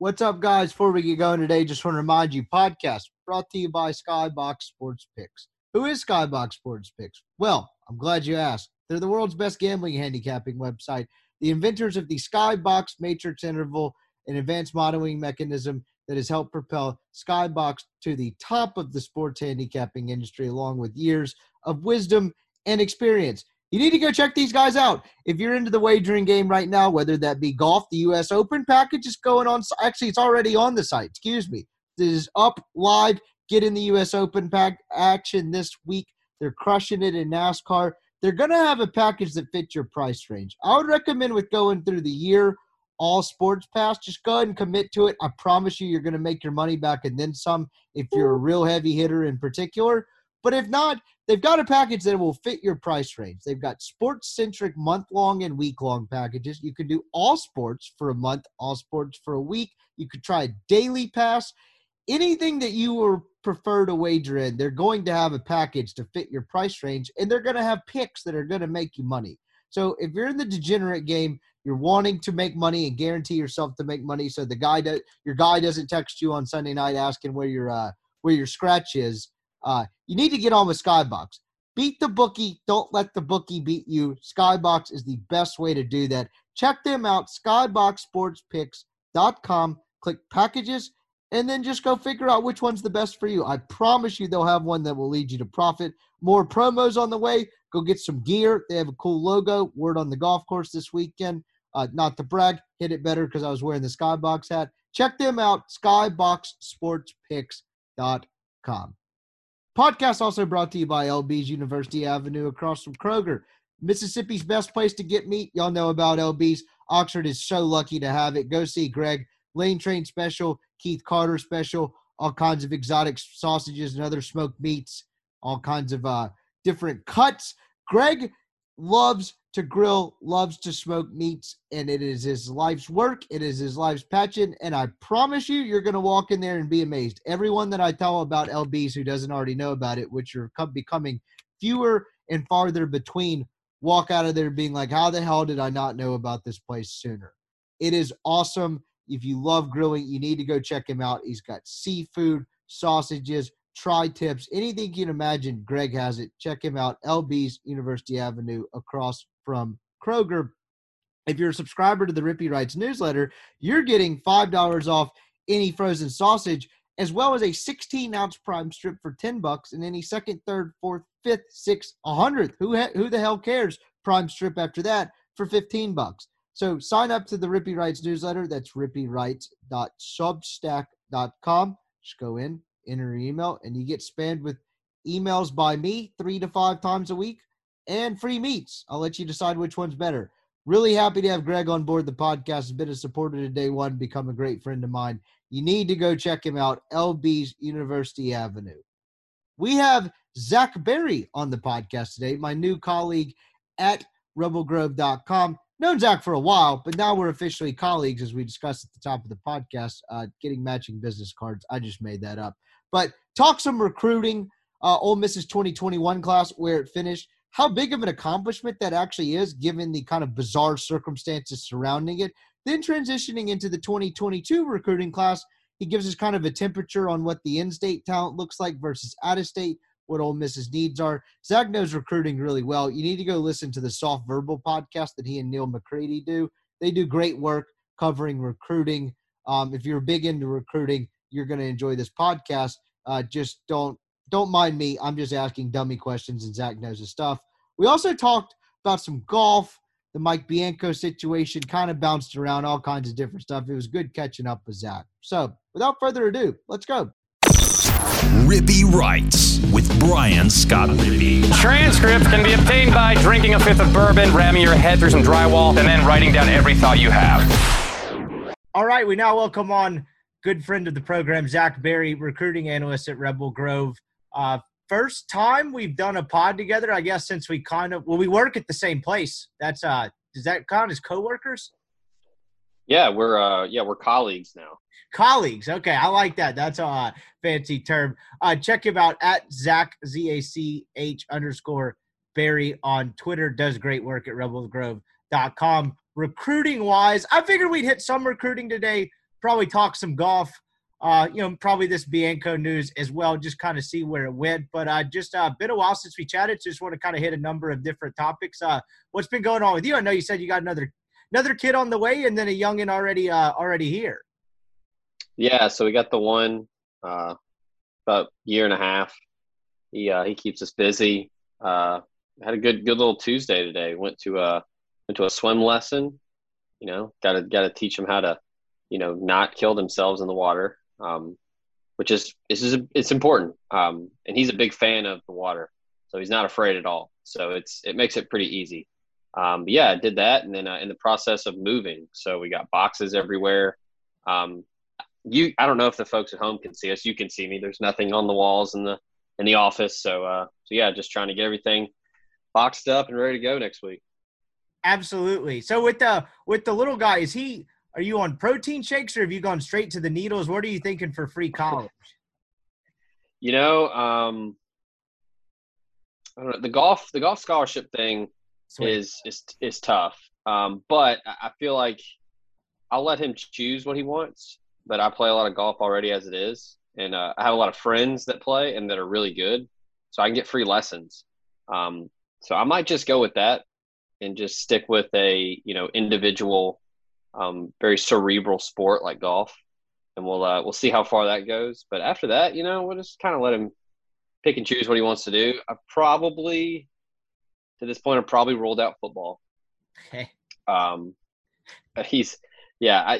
What's up, guys? Before we get going today, just want to remind you, podcast brought to you by Skybox Sports Picks. Who is Skybox Sports Picks? Well, I'm glad you asked. They're the world's best gambling handicapping website, the inventors of the Skybox Matrix Interval, an advanced modeling mechanism that has helped propel Skybox to the top of the sports handicapping industry, along with years of wisdom and experience. You need to go check these guys out. If you're into the wagering game right now, whether that be golf, the U.S. Open package is going on. Actually, it's already on the site. Excuse me. This is up live. Get in the U.S. Open pack action this week. They're crushing it in NASCAR. They're going to have a package that fits your price range. I would recommend with going through the year, all sports pass, just go ahead and commit to it. I promise you, you're going to make your money back and then some if you're a real heavy hitter in particular. But if not, they've got a package that will fit your price range. They've got sports-centric month-long and week-long packages. You can do all sports for a month, all sports for a week. You could try a daily pass. Anything that you prefer to wager in, they're going to have a package to fit your price range, and they're going to have picks that are going to make you money. So if you're in the degenerate game, you're wanting to make money and guarantee yourself to make money so the guy your guy doesn't text you on Sunday night asking where your scratch is, you need to get on with Skybox. Beat the bookie. Don't let the bookie beat you. Skybox is the best way to do that. Check them out, skyboxsportspicks.com. Click packages, and then just go figure out which one's the best for you. I promise you they'll have one that will lead you to profit. More promos on the way. Go get some gear. They have a cool logo. Word on the golf course this weekend. Not to brag, hit it better because I was wearing the Skybox hat. Check them out, skyboxsportspicks.com. Podcast also brought to you by LB's University Avenue across from Kroger. Mississippi's best place to get meat. Y'all know about LB's. Oxford is so lucky to have it. Go see Greg. Lane Train special, Keith Carter special, all kinds of exotic sausages and other smoked meats, all kinds of different cuts. Greg loves to grill, loves to smoke meats, and it is his life's work. It is his life's passion, and I promise you, you're going to walk in there and be amazed. Everyone that I tell about LB's who doesn't already know about it, which are becoming fewer and farther between, walk out of there being like, how the hell did I not know about this place sooner? It is awesome. If you love grilling, you need to go check him out. He's got seafood, sausages, tri-tips, anything you can imagine, Greg has it. Check him out, LB's University Avenue across from Kroger. If you're a subscriber to the Rippy Writes newsletter, you're getting $5 off any frozen sausage, as well as a 16-ounce prime strip for $10, and any second, third, fourth, fifth, sixth, 100th, who the hell cares, prime strip after that for $15. So sign up to the Rippy Writes newsletter. That's rippywrites.substack.com. Just go in, enter your email, and you get spammed with emails by me 3 to 5 times a week and free meats. I'll let you decide which one's better. Really happy to have Greg on board the podcast. He's been a supporter to day one, become a great friend of mine. You need to go check him out, LB's University Avenue. We have Zach Berry on the podcast today, my new colleague at RebelGrove.com. Known Zach for a while, but now we're officially colleagues, as we discussed at the top of the podcast, getting matching business cards. I just made that up. But talk some recruiting, Ole Miss's 2021 class, where it finished, how big of an accomplishment that actually is, given the kind of bizarre circumstances surrounding it. Then transitioning into the 2022 recruiting class, he gives us kind of a temperature on what the in-state talent looks like versus out-of-state, what Ole Miss's needs are. Zach knows recruiting really well. You need to go listen to the Soft Verbal podcast that he and Neil McCready do. They do great work covering recruiting. If you're big into recruiting, you're going to enjoy this podcast. Just don't mind me. I'm just asking dummy questions, and Zach knows his stuff. We also talked about some golf, the Mike Bianco situation, kind of bounced around all kinds of different stuff. It was good catching up with Zach. So without further ado, let's go. Rippy Writes with Brian Scott Rippey. Transcript can be obtained by drinking a fifth of bourbon, ramming your head through some drywall, and then writing down every thought you have. All right, we now welcome on good friend of the program, Zach Berry, recruiting analyst at Rebel Grove. First time we've done a pod together, I guess, since we we work at the same place. That's does that count as coworkers? Yeah, we're colleagues now. Colleagues, okay, I like that. That's a fancy term. Check him out at Zach _Berry on Twitter. Does great work at RebelGrove.com. Recruiting wise, I figured we'd hit some recruiting today. probably talk some golf. Probably this Bianco news as well, just kind of see where it went. But just been a while since we chatted, so just want to kind of hit a number of different topics. What's been going on with you? I know you said you got another kid on the way, and then a youngin already here. Yeah, so we got the one about a year and a half. He keeps us busy. Had a good little Tuesday today. Went to a swim lesson. Got to teach him how to, not kill themselves in the water. It's important. And he's a big fan of the water, so he's not afraid at all. So it makes it pretty easy. I did that. And then in the process of moving, so we got boxes everywhere. I don't know if the folks at home can see us. You can see me. There's nothing on the walls in the office. So just trying to get everything boxed up and ready to go next week. Absolutely. So with the little guy, are you on protein shakes, or have you gone straight to the needles? What are you thinking for free college? I don't know. The golf scholarship thing is tough. But I feel like I'll let him choose what he wants, but I play a lot of golf already as it is. And I have a lot of friends that play and that are really good, so I can get free lessons. So I might just go with that and just stick with a, individual, very cerebral sport like golf, and we'll see how far that goes. But after that, we'll just kind of let him pick and choose what he wants to do. I probably ruled out football. Okay. I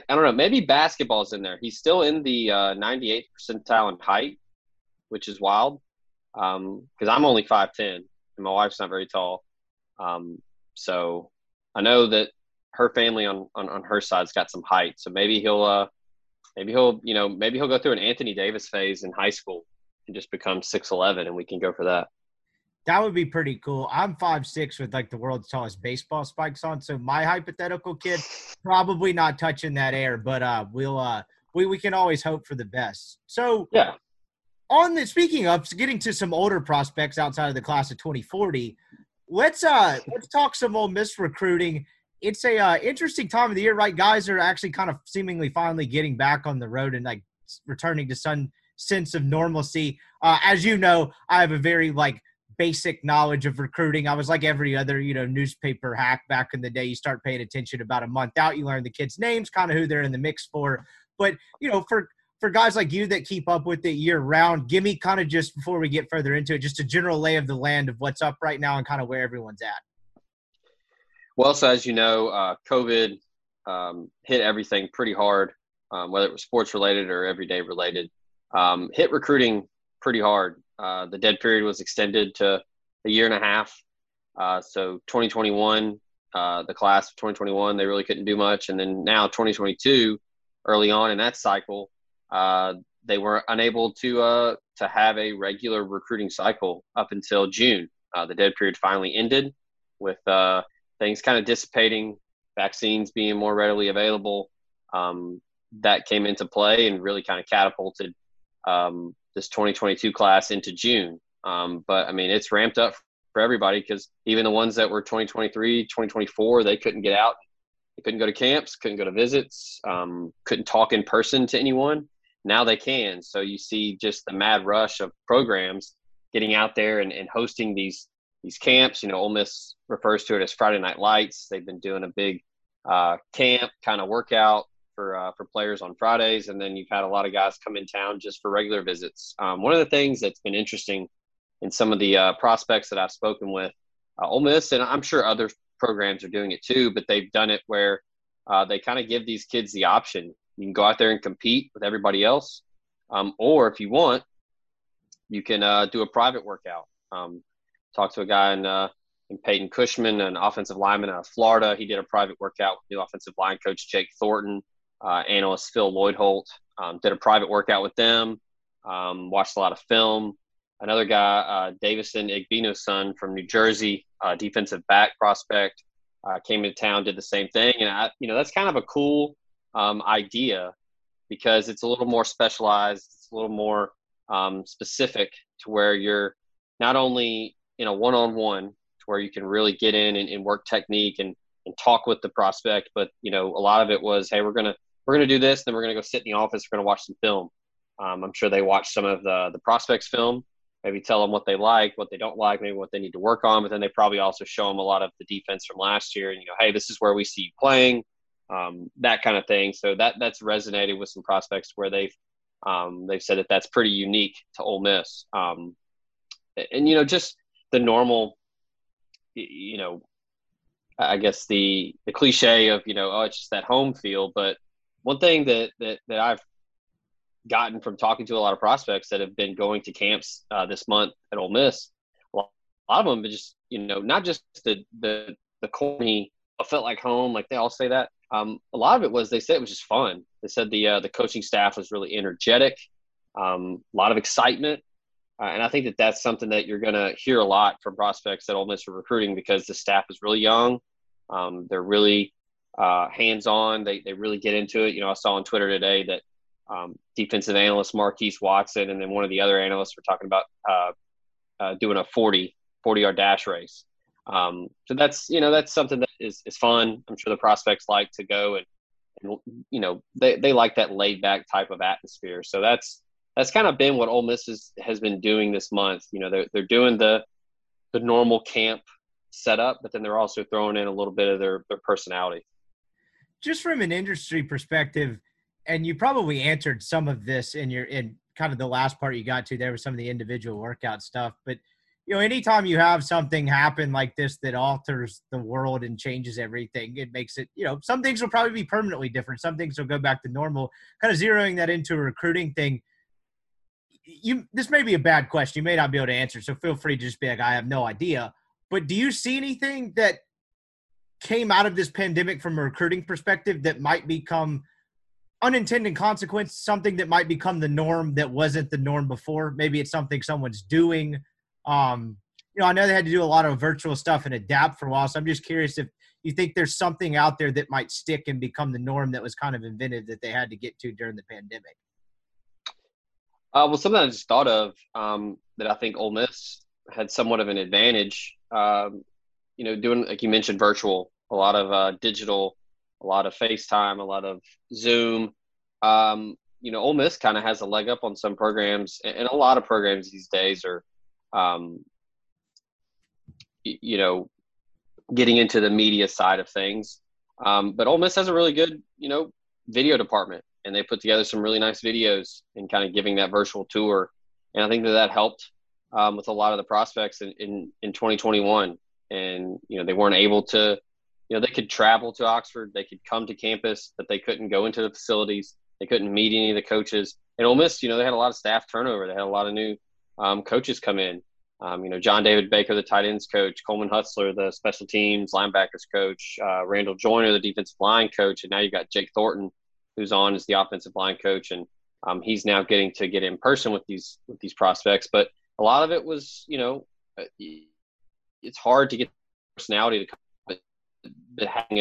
don't know. Maybe basketball's in there. He's still in the 98th percentile in height, which is wild. Because I'm only 5'10", and my wife's not very tall. So I know that her family on her side's got some height. So maybe he'll go through an Anthony Davis phase in high school and just become 6'11", and we can go for that. That would be pretty cool. I'm 5'6" with the world's tallest baseball spikes on. So my hypothetical kid probably not touching that air, but we can always hope for the best. So yeah. Speaking of getting to some older prospects outside of the class of 2040, let's talk some Ole Miss recruiting. It's a interesting time of the year, right? Guys are actually kind of seemingly finally getting back on the road and returning to some sense of normalcy. As you know, I have a very basic knowledge of recruiting. I was like every other, newspaper hack back in the day. You start paying attention about a month out. You learn the kids' names, kind of who they're in the mix for. But, for guys like you that keep up with it year-round, give me kind of just before we get further into it, just a general lay of the land of what's up right now and kind of where everyone's at. Well, so as you know, COVID hit everything pretty hard, whether it was sports-related or everyday-related. Hit recruiting pretty hard. The dead period was extended to a year and a half. So 2021, the class of 2021, they really couldn't do much. And then now 2022, early on in that cycle, they were unable to have a regular recruiting cycle up until June. The dead period finally ended with things kind of dissipating, vaccines being more readily available. That came into play and really kind of catapulted this 2022 class into June. It's ramped up for everybody, because even the ones that were 2023, 2024, they couldn't get out. They couldn't go to camps, couldn't go to visits, couldn't talk in person to anyone. Now they can. So you see just the mad rush of programs getting out there and hosting these camps. Ole Miss refers to it as Friday Night Lights. They've been doing a big camp kind of workout for players on Fridays, and then you've had a lot of guys come in town just for regular visits. One of the things that's been interesting in some of the prospects that I've spoken with, Ole Miss, and I'm sure other programs are doing it too, but they've done it where they kind of give these kids the option. You can go out there and compete with everybody else, or if you want, you can do a private workout. Talked to a guy in Peyton Cushman, an offensive lineman out of Florida. He did a private workout with the offensive line coach Jake Thornton. Analyst Phil Lloyd-Holt did a private workout with them, watched a lot of film. Another guy, Davison Igbino's son from New Jersey, defensive back prospect, came into town, did the same thing. And, that's kind of a cool idea, because it's a little more specialized. It's a little more specific, to where you're not only in a one-on-one, to where you can really get in and work technique and talk with the prospect. But, a lot of it was, hey, we're going to we're going to do this, then we're going to go sit in the office, we're going to watch some film. I'm sure they watch some of the prospects film, maybe tell them what they like, what they don't like, maybe what they need to work on. But then they probably also show them a lot of the defense from last year and, you know, hey, this is where we see you playing, that kind of thing. So that's resonated with some prospects where they've said that that's pretty unique to Ole Miss. And, you know, just the normal, you know, I guess the cliche of, you know, oh, it's just that home field. But one thing that I've gotten from talking to a lot of prospects that have been going to camps this month at Ole Miss, a lot of them just, you know, not just the corny, I felt like home, like they all say that. A lot of it was, they said it was just fun. They said the coaching staff was really energetic, a lot of excitement. And I think that that's something that you're going to hear a lot from prospects that Ole Miss are recruiting, because the staff is really young. They're really hands-on. They really get into it. You know, I saw on Twitter today that defensive analyst Marquise Watson and then one of the other analysts were talking about doing a 40-yard dash race. So that's something that is fun. I'm sure the prospects like to go and you know, they like that laid back type of atmosphere. So that's kind of been what Ole Miss has been doing this month. You know, they're doing the normal camp setup, but then they're also throwing in a little bit of their personality. Just from an industry perspective, and you probably answered some of this in kind of the last part you got to there with some of the individual workout stuff, but you know, anytime you have something happen like this that alters the world and changes everything, it makes it, you know, some things will probably be permanently different. Some things will go back to normal. Kind of zeroing that into a recruiting thing, this may be a bad question. You may not be able to answer, so feel free to just be like, I have no idea. But do you see anything that came out of this pandemic from a recruiting perspective that might become unintended consequence, something that might become the norm that wasn't the norm before? Maybe it's something someone's doing. You know, I know they had to do a lot of virtual stuff and adapt for a while, so I'm just curious if you think there's something out there that might stick and become the norm that was kind of invented that they had to get to during the pandemic. Well, something I just thought of that I think Ole Miss had somewhat of an advantage, you know, doing, like you mentioned, virtual, a lot of digital, a lot of FaceTime, a lot of Zoom. You know, Ole Miss kind of has a leg up on some programs, and a lot of programs these days are, you know, getting into the media side of things. But Ole Miss has a really good, you know, video department, and they put together some really nice videos and kind of giving that virtual tour. And I think that helped with a lot of the prospects in 2021. And, you know, they weren't able to, you know, they could travel to Oxford, they could come to campus, but they couldn't go into the facilities. They couldn't meet any of the coaches. And Ole Miss, you know, they had a lot of staff turnover. They had a lot of new coaches come in, you know, John David Baker, the tight ends coach, Coleman Hutzler, the special teams linebackers coach, Randall Joyner, the defensive line coach. And now you got Jake Thornton, who's on as the offensive line coach. And he's now getting to get in person with these prospects. But a lot of it was, you know, it's hard to get personality to come, but having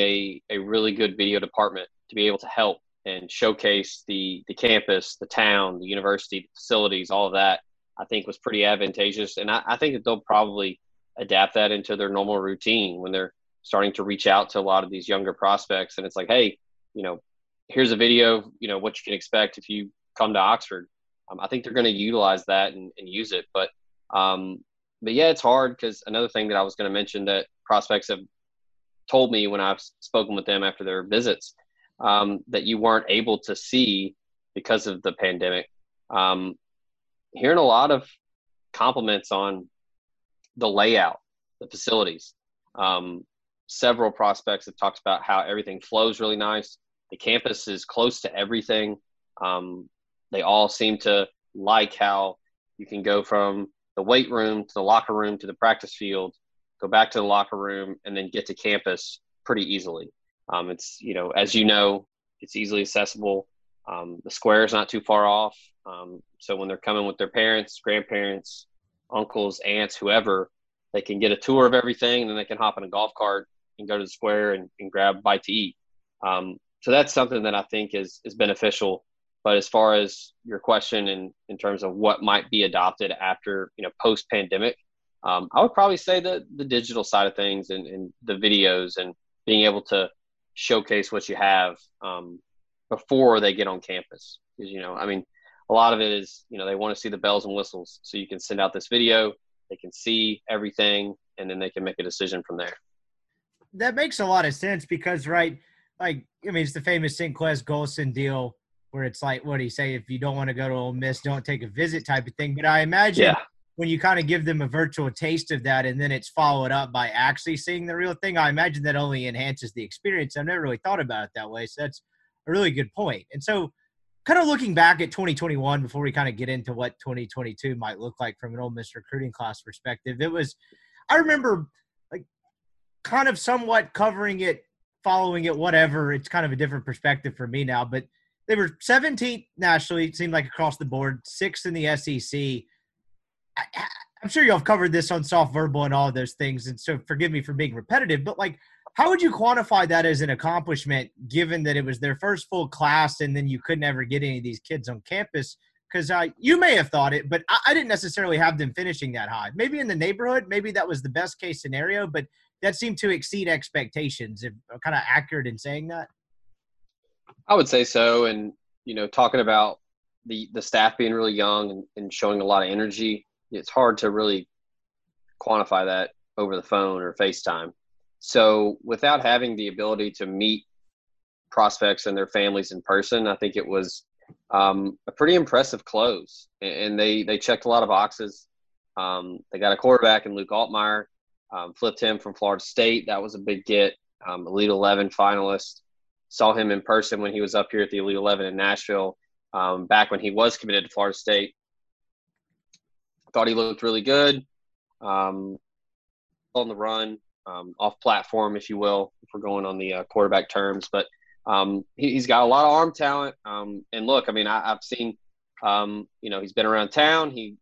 a really good video department to be able to help and showcase the campus, the town, the university, the facilities, all of that, I think was pretty advantageous. And I think that they'll probably adapt that into their normal routine when they're starting to reach out to a lot of these younger prospects. And it's like, hey, you know, here's a video, you know, what you can expect if you come to Oxford. I think they're going to utilize that and use it. But yeah, it's hard, because another thing that I was going to mention that prospects have told me when I've spoken with them after their visits, that you weren't able to see because of the pandemic. Hearing a lot of compliments on the layout, the facilities. Several prospects have talked about how everything flows really nice. The campus is close to everything. They all seem to like how you can go from the weight room to the locker room to the practice field, go back to the locker room, and then get to campus pretty easily. It's, you know, as you know, it's easily accessible. The square is not too far off. So when they're coming with their parents, grandparents, uncles, aunts, whoever, they can get a tour of everything, and then they can hop in a golf cart and go to the square and grab a bite to eat. So that's something that I think is beneficial. But as far as your question in terms of what might be adopted after, you know, post-pandemic, I would probably say that the digital side of things and the videos and being able to showcase what you have, before they get on campus. Because, you know, I mean, a lot of it is, you know, they want to see the bells and whistles. So you can send out this video, they can see everything, and then they can make a decision from there. That makes a lot of sense because, right, like, I mean, it's the famous Sinclair-Golson deal where it's like, what do you say, if you don't want to go to Ole Miss, don't take a visit type of thing. But I imagine when you kind of give them a virtual taste of that and then it's followed up by actually seeing the real thing, I imagine that only enhances the experience. I've never really thought about it that way, so that's a really good point. And so kind of looking back at 2021 before we kind of get into what 2022 might look like from an Ole Miss recruiting class perspective, it was – I remember like kind of somewhat covering it, following it, whatever. It's kind of a different perspective for me now, but they were 17th nationally, it seemed like across the board, 6th in the SEC. I'm sure y'all have covered this on Soft Verbal and all of those things, and so forgive me for being repetitive, but like how would you quantify that as an accomplishment given that it was their first full class and then you could never get any of these kids on campus? Because you may have thought it, but I didn't necessarily have them finishing that high. Maybe in the neighborhood, maybe that was the best case scenario, but that seemed to exceed expectations. If kind of accurate in saying that? I would say so. And, you know, talking about the staff being really young and showing a lot of energy, it's hard to really quantify that over the phone or FaceTime. So without having the ability to meet prospects and their families in person, I think it was a pretty impressive close. And they checked a lot of boxes. They got a quarterback in Luke Altmaier, flipped him from Florida State. That was a big get. Elite 11 finalist. Saw him in person when he was up here at the Elite 11 in Nashville, back when he was committed to Florida State. Thought he looked really good, on the run, off platform, if you will, if we're going on the quarterback terms. But he's got a lot of arm talent. And look, I mean, I've seen, you know, he's been around town. He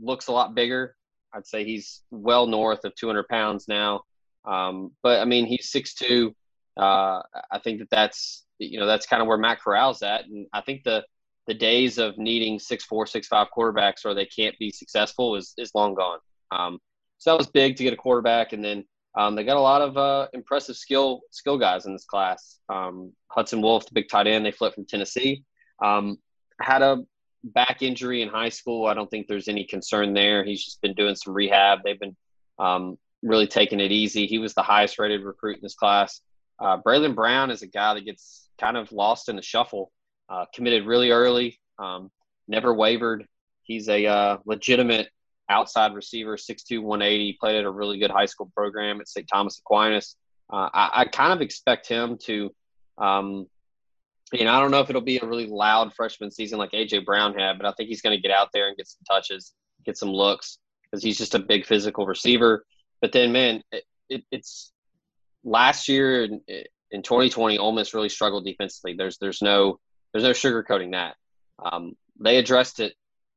looks a lot bigger. I'd say he's well north of 200 pounds now. But, I mean, he's 6'2". I think that's, you know, that's kind of where Matt Corral's at. And I think the days of needing 6'4", 6'5" quarterbacks or they can't be successful is long gone. So that was big to get a quarterback. And then they got a lot of impressive skill guys in this class. Hudson Wolf, the big tight end, they flipped from Tennessee. Had a back injury in high school. I don't think there's any concern there. He's just been doing some rehab. They've been really taking it easy. He was the highest-rated recruit in this class. Braylon Brown is a guy that gets kind of lost in the shuffle. Committed really early, never wavered. He's a legitimate outside receiver, 6'2", 180, played at a really good high school program at St. Thomas Aquinas. I kind of expect him to, you know, I don't know if it'll be a really loud freshman season like A.J. Brown had, but I think he's going to get out there and get some touches, get some looks, because he's just a big physical receiver. But then, man, it's last year in 2020, Ole Miss really struggled defensively. There's no sugarcoating that. They addressed it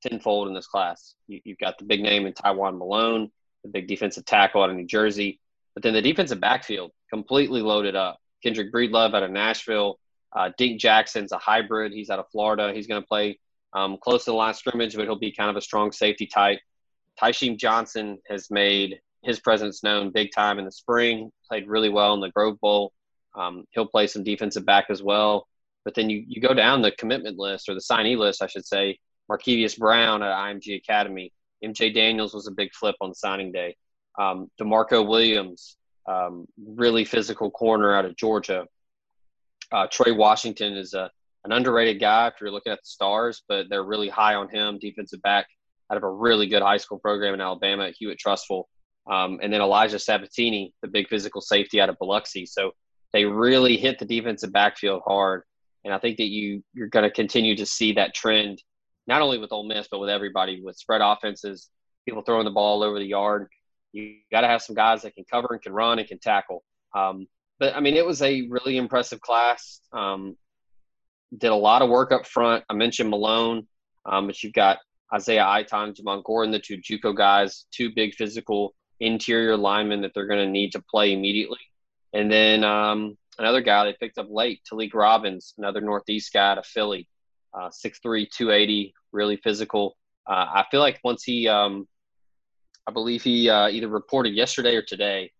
tenfold in this class. You've got the big name in Tywan Malone, the big defensive tackle out of New Jersey. But then the defensive backfield completely loaded up. Kendrick Breedlove out of Nashville. Dink Jackson's a hybrid. He's out of Florida. He's going to play close to the line of scrimmage, but he'll be kind of a strong safety type. Tysheem Johnson has made his presence known big time in the spring, played really well in the Grove Bowl. He'll play some defensive back as well. But then you go down the commitment list, or the signee list, I should say. Markevious Brown at IMG Academy. MJ Daniels was a big flip on signing day. DeMarco Williams, really physical corner out of Georgia. Trey Washington is an underrated guy if you're looking at the stars, but they're really high on him, defensive back out of a really good high school program in Alabama at Hewitt Trustful. And then Elijah Sabatini, the big physical safety out of Biloxi. So they really hit the defensive backfield hard. And I think that you're going to continue to see that trend, not only with Ole Miss, but with everybody, with spread offenses, people throwing the ball all over the yard. You got to have some guys that can cover and can run and can tackle. But, I mean, it was a really impressive class. Did a lot of work up front. I mentioned Malone, but you've got Isaiah Iton, Jamon Gordon, the two JUCO guys, two big physical interior linemen that they're going to need to play immediately. And then another guy they picked up late, Talik Robbins, another Northeast guy out of Philly, 6'3", 280, really physical. I feel like once he I believe he either reported yesterday or today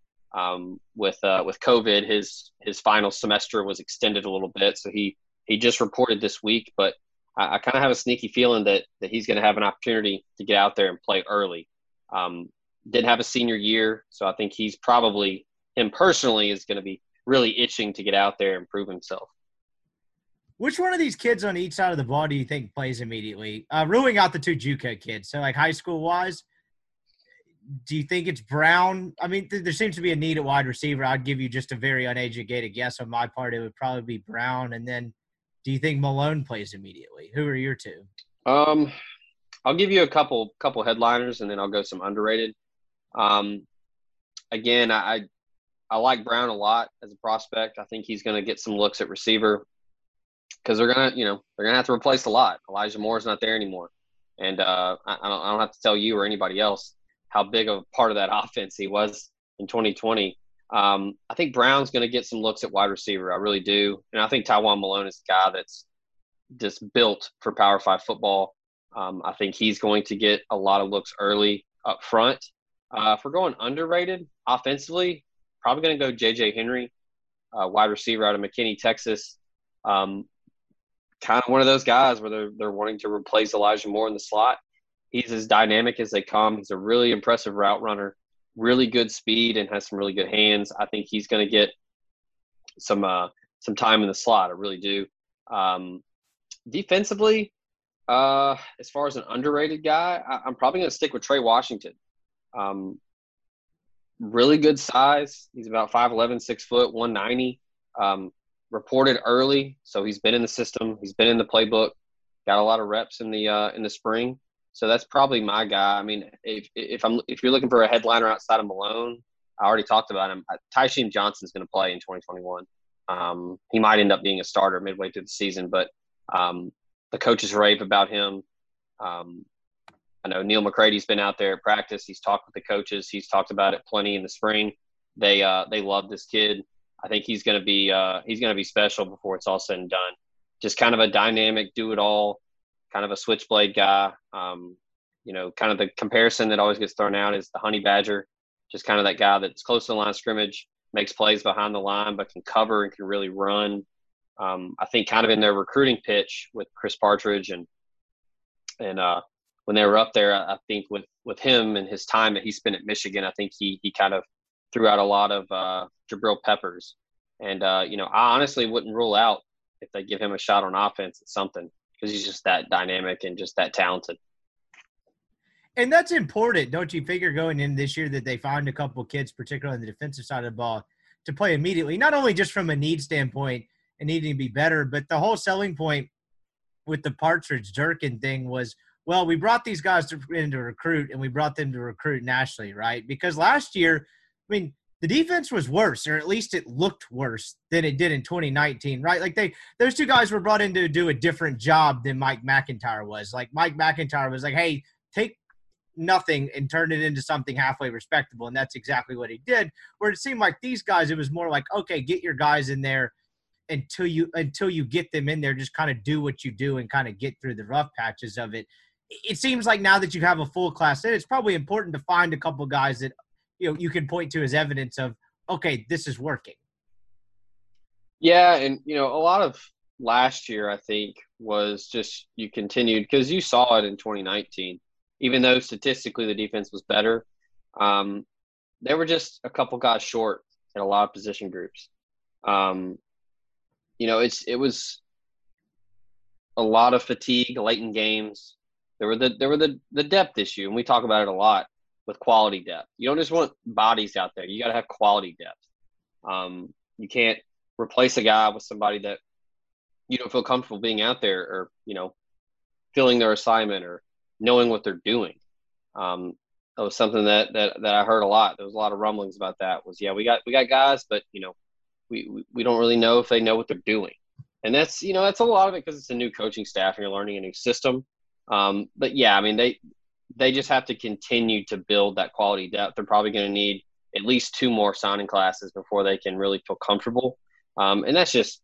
with COVID, his final semester was extended a little bit. So he He just reported this week, but I kind of have a sneaky feeling that he's going to have an opportunity to get out there and play early. Didn't have a senior year, so I think he's probably, him personally, is going to be really itching to get out there and prove himself. Which one of these kids on each side of the ball do you think plays immediately? Ruling out the two JUCO kids, so like high school-wise, do you think it's Brown? I mean, there seems to be a need at wide receiver. I'd give you just a very uneducated guess on my part. It would probably be Brown, and then do you think Malone plays immediately? Who are your two? I'll give you a couple headliners, and then I'll go some underrated. Again, I like Brown a lot as a prospect. I think he's going to get some looks at receiver because they're gonna have to replace a lot. Elijah Moore's not there anymore, and I don't have to tell you or anybody else how big of a part of that offense he was in 2020. I think Brown's going to get some looks at wide receiver. I really do. And I think Tywan Malone is the guy that's just built for Power 5 football. I think he's going to get a lot of looks early up front. If we're going underrated offensively, probably going to go J.J. Henry, wide receiver out of McKinney, Texas. Kind of one of those guys where they're wanting to replace Elijah Moore in the slot. He's as dynamic as they come. He's a really impressive route runner. Really good speed and has some really good hands. I think he's going to get some time in the slot. I really do. Defensively, as far as an underrated guy, I'm probably going to stick with Trey Washington. Really good size. He's about 5'11", 6 foot, 190. Reported early, so he's been in the system. He's been in the playbook. Got a lot of reps in the spring. So that's probably my guy. I mean, if you're looking for a headliner outside of Malone, I already talked about him. Tysheem Johnson's going to play in 2021. He might end up being a starter midway through the season, but the coaches rave about him. I know Neil McCready's been out there at practice. He's talked with the coaches. He's talked about it plenty in the spring. They love this kid. I think he's going to be special before it's all said and done. Just kind of a dynamic, do it all. Kind of a switchblade guy, kind of the comparison that always gets thrown out is the honey badger, just kind of that guy that's close to the line of scrimmage, makes plays behind the line, but can cover and can really run. I think kind of in their recruiting pitch with Chris Partridge and when they were up there, I think with him and his time that he spent at Michigan, I think he kind of threw out a lot of Jabril Peppers. And, I honestly wouldn't rule out if they give him a shot on offense at something. Because he's just that dynamic and just that talented. And that's important, don't you figure, going in this year that they find a couple of kids, particularly on the defensive side of the ball, to play immediately, not only just from a need standpoint and needing to be better, but the whole selling point with the Partridge-Durkin thing was, well, we brought these guys in to recruit, and we brought them to recruit nationally, right? Because last year, I mean, the defense was worse, or at least it looked worse than it did in 2019, right? Like those two guys were brought in to do a different job than Mike McIntyre was. Like Mike McIntyre was like, hey, take nothing and turn it into something halfway respectable. And that's exactly what he did. Where it seemed like these guys, it was more like, okay, get your guys in there until you get them in there, just kind of do what you do and kind of get through the rough patches of it. It seems like now that you have a full class, it's probably important to find a couple guys that, you can point to as evidence of, okay, this is working. Yeah, and, a lot of last year, I think, was just you continued because you saw it in 2019. Even though statistically the defense was better, there were just a couple guys short in a lot of position groups. It was a lot of fatigue late in games. There were the depth issue, and we talk about it a lot. With quality depth. You don't just want bodies out there. You got to have quality depth. You can't replace a guy with somebody that you don't feel comfortable being out there or, filling their assignment or knowing what they're doing. That was something that I heard a lot. There was a lot of rumblings about that was, yeah, we got guys, but, we don't really know if they know what they're doing. And that's, that's a lot of it because it's a new coaching staff and you're learning a new system. But, yeah, I mean, they just have to continue to build that quality depth. They're probably going to need at least two more signing classes before they can really feel comfortable. And that's just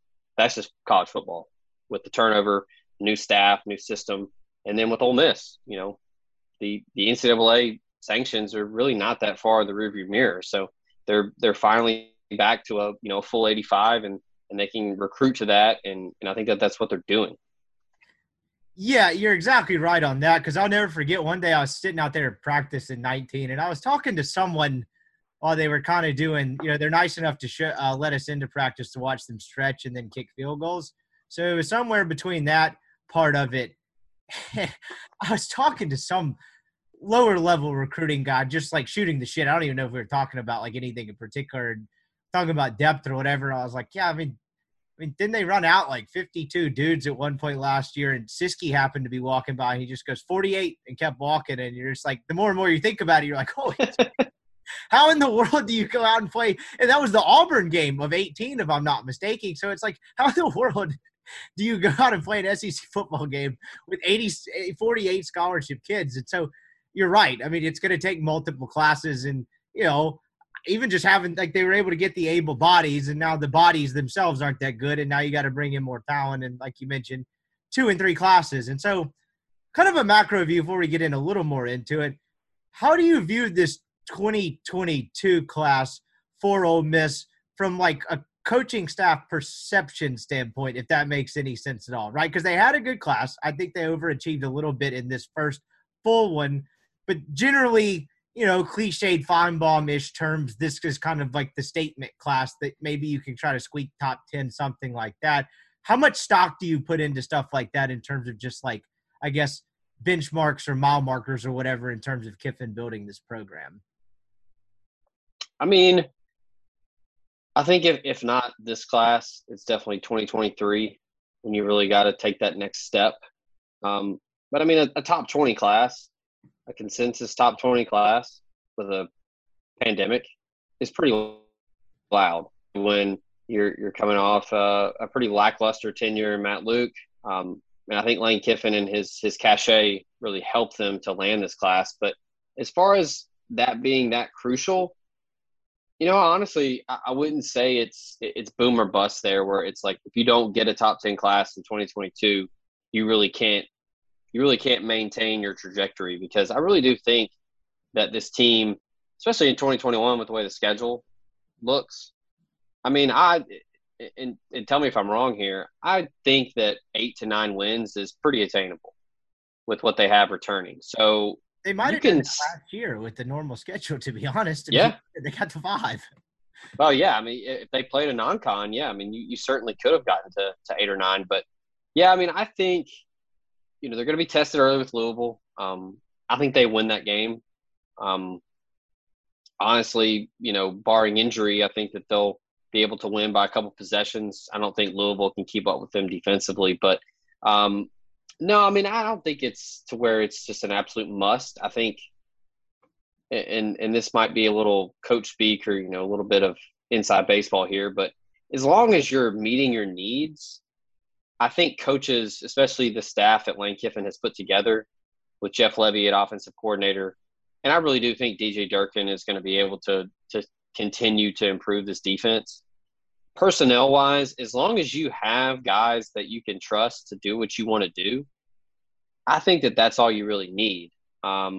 college football with the turnover, new staff, new system. And then with Ole Miss, the NCAA sanctions are really not that far in the rearview mirror. So they're finally back to a full 85 and and they can recruit to that. And I think that that's what they're doing. Yeah, you're exactly right on that, because I'll never forget one day I was sitting out there at practice in 19, and I was talking to someone while they were kind of doing, you know, they're nice enough to let us into practice to watch them stretch and then kick field goals. So it was somewhere between that part of it. I was talking to some lower level recruiting guy, just like shooting the shit. I don't even know if we were talking about like anything in particular, talking about depth or whatever. I was like, yeah, I mean, didn't they run out like 52 dudes at one point last year? And Siski happened to be walking by, and he just goes 48 and kept walking. And you're just like, the more and more you think about it, you're like, holy how in the world do you go out and play? And that was the Auburn game of 18, if I'm not mistaken. So it's like, how in the world do you go out and play an SEC football game with 48 scholarship kids? And so you're right. I mean, it's going to take multiple classes, and, you know, even just having, like, they were able to get the able bodies, and now the bodies themselves aren't that good, and now you got to bring in more talent, and like you mentioned, 2 and 3 classes. And so kind of a macro view before we get in a little more into it, how do you view this 2022 class for Ole Miss from like a coaching staff perception standpoint, if that makes any sense at all, right? Because they had a good class. I think they overachieved a little bit in this first full one, but generally, you know, cliched Feinbaum-ish terms, this is kind of like the statement class that maybe you can try to squeak top 10, something like that. How much stock do you put into stuff like that in terms of just like, I guess, benchmarks or mile markers or whatever in terms of Kiffin building this program? I mean, I think if not this class, it's definitely 2023 when you really got to take that next step. But I mean, a top 20 class, a consensus top 20 class with a pandemic is pretty loud when you're coming off a pretty lackluster tenure in Matt Luke. And I think Lane Kiffin and his cachet really helped them to land this class. But as far as that being that crucial, you know, honestly, I wouldn't say it's boom or bust there, where it's like if you don't get a top 10 class in 2022, you really can't maintain your trajectory, because I really do think that this team, especially in 2021 with the way the schedule looks, I mean, and tell me if I'm wrong here, I think that 8 to 9 wins is pretty attainable with what they have returning. So they might have been last year with the normal schedule, to be honest. Yeah. They got to 5. Oh, yeah. I mean, if they played a non-con, yeah, I mean, you certainly could have gotten to 8 or 9. But, yeah, I mean, I think – you know, they're going to be tested early with Louisville. I think they win that game. Honestly, you know, barring injury, I think that they'll be able to win by a couple possessions. I don't think Louisville can keep up with them defensively. But, no, I mean, I don't think it's to where it's just an absolute must. I think – and this might be a little coach speak or, you know, a little bit of inside baseball here. But as long as you're meeting your needs – I think coaches, especially the staff that Lane Kiffin has put together with Jeff Levy at offensive coordinator, and I really do think DJ Durkin is going to be able to continue to improve this defense. Personnel-wise, as long as you have guys that you can trust to do what you want to do, I think that that's all you really need. You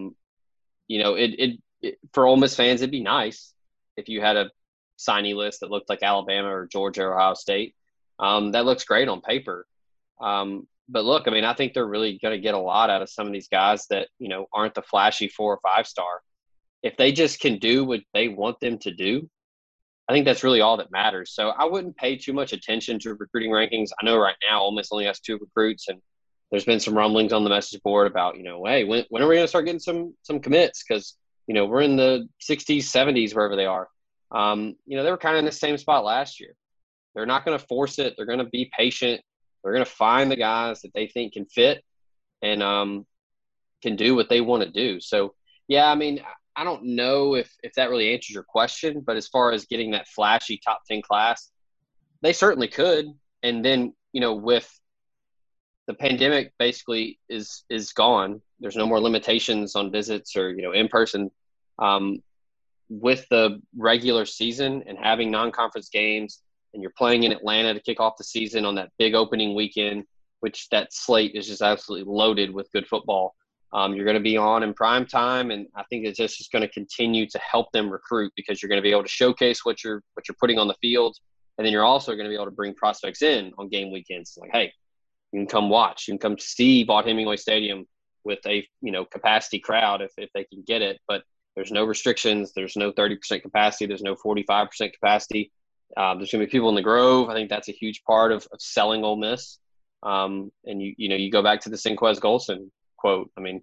know, it for Ole Miss fans, it'd be nice if you had a signee list that looked like Alabama or Georgia or Ohio State. That looks great on paper. But look, I mean, I think they're really going to get a lot out of some of these guys that, you know, aren't the flashy 4 or 5 star. If they just can do what they want them to do, I think that's really all that matters. So I wouldn't pay too much attention to recruiting rankings. I know right now Ole Miss only has 2 recruits, and there's been some rumblings on the message board about, you know, hey, when are we going to start getting some commits? Because, you know, we're in the 60s, 70s, wherever they are. You know, they were kind of in the same spot last year. They're not going to force it. They're going to be patient. They're going to find the guys that they think can fit and can do what they want to do. So, yeah, I mean, I don't know if that really answers your question, but as far as getting that flashy top 10 class, they certainly could. And then, you know, with the pandemic basically is gone. There's no more limitations on visits or, you know, in person. With the regular season and having non-conference games, and you're playing in Atlanta to kick off the season on that big opening weekend, which that slate is just absolutely loaded with good football. You're going to be on in prime time, and I think it's just going to continue to help them recruit, because you're going to be able to showcase what you're putting on the field, And then you're also going to be able to bring prospects in on game weekends. Like, hey, you can come watch. You can come see Vaught Hemingway Stadium with a, you know, capacity crowd if they can get it. But there's no restrictions. There's no 30% capacity. There's no 45% capacity. There's going to be people in the Grove. I think that's a huge part of selling Ole Miss. And, you know, you go back to the Cinquez Golson quote. I mean,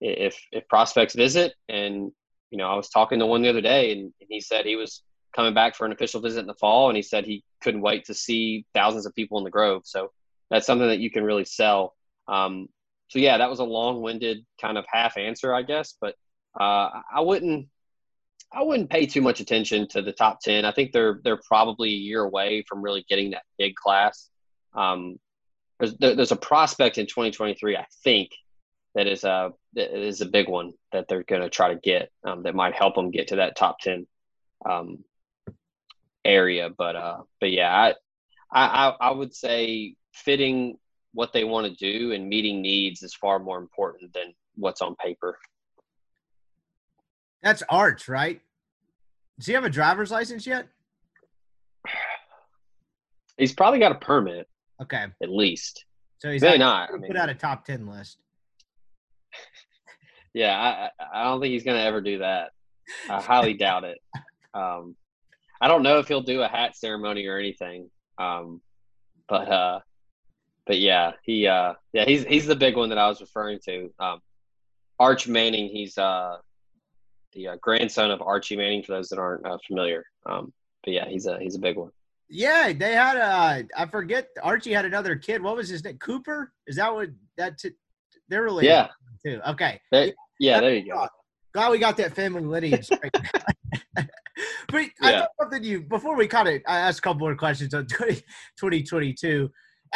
if prospects visit, and, you know, I was talking to one the other day, and he said he was coming back for an official visit in the fall, and he said he couldn't wait to see thousands of people in the Grove. So that's something that you can really sell. So, yeah, that was a long-winded kind of half answer, I guess. But I wouldn't pay too much attention to the top 10. I think they're probably a year away from really getting that big class. There's a prospect in 2023, I think, that is a big one that they're going to try to get that might help them get to that top 10 area. But yeah, I would say fitting what they want to do and meeting needs is far more important than what's on paper. That's Arch, right? Does he have a driver's license yet? He's probably got a permit. Okay. At least. So he's really not. Put out a top 10 list. Yeah, I don't think he's going to ever do that. I highly doubt it. I don't know if he'll do a hat ceremony or anything. But yeah, he's the big one that I was referring to. Arch Manning, he's the grandson of Archie Manning, for those that aren't familiar. But yeah, he's a big one. Yeah, they had I forget, Archie had another kid. What was his name? Cooper? Is that what that's it? They're related too. Okay. There you go. Glad we got that family lineage. But yeah. I thought something before we cut it, I asked a couple more questions on 2022.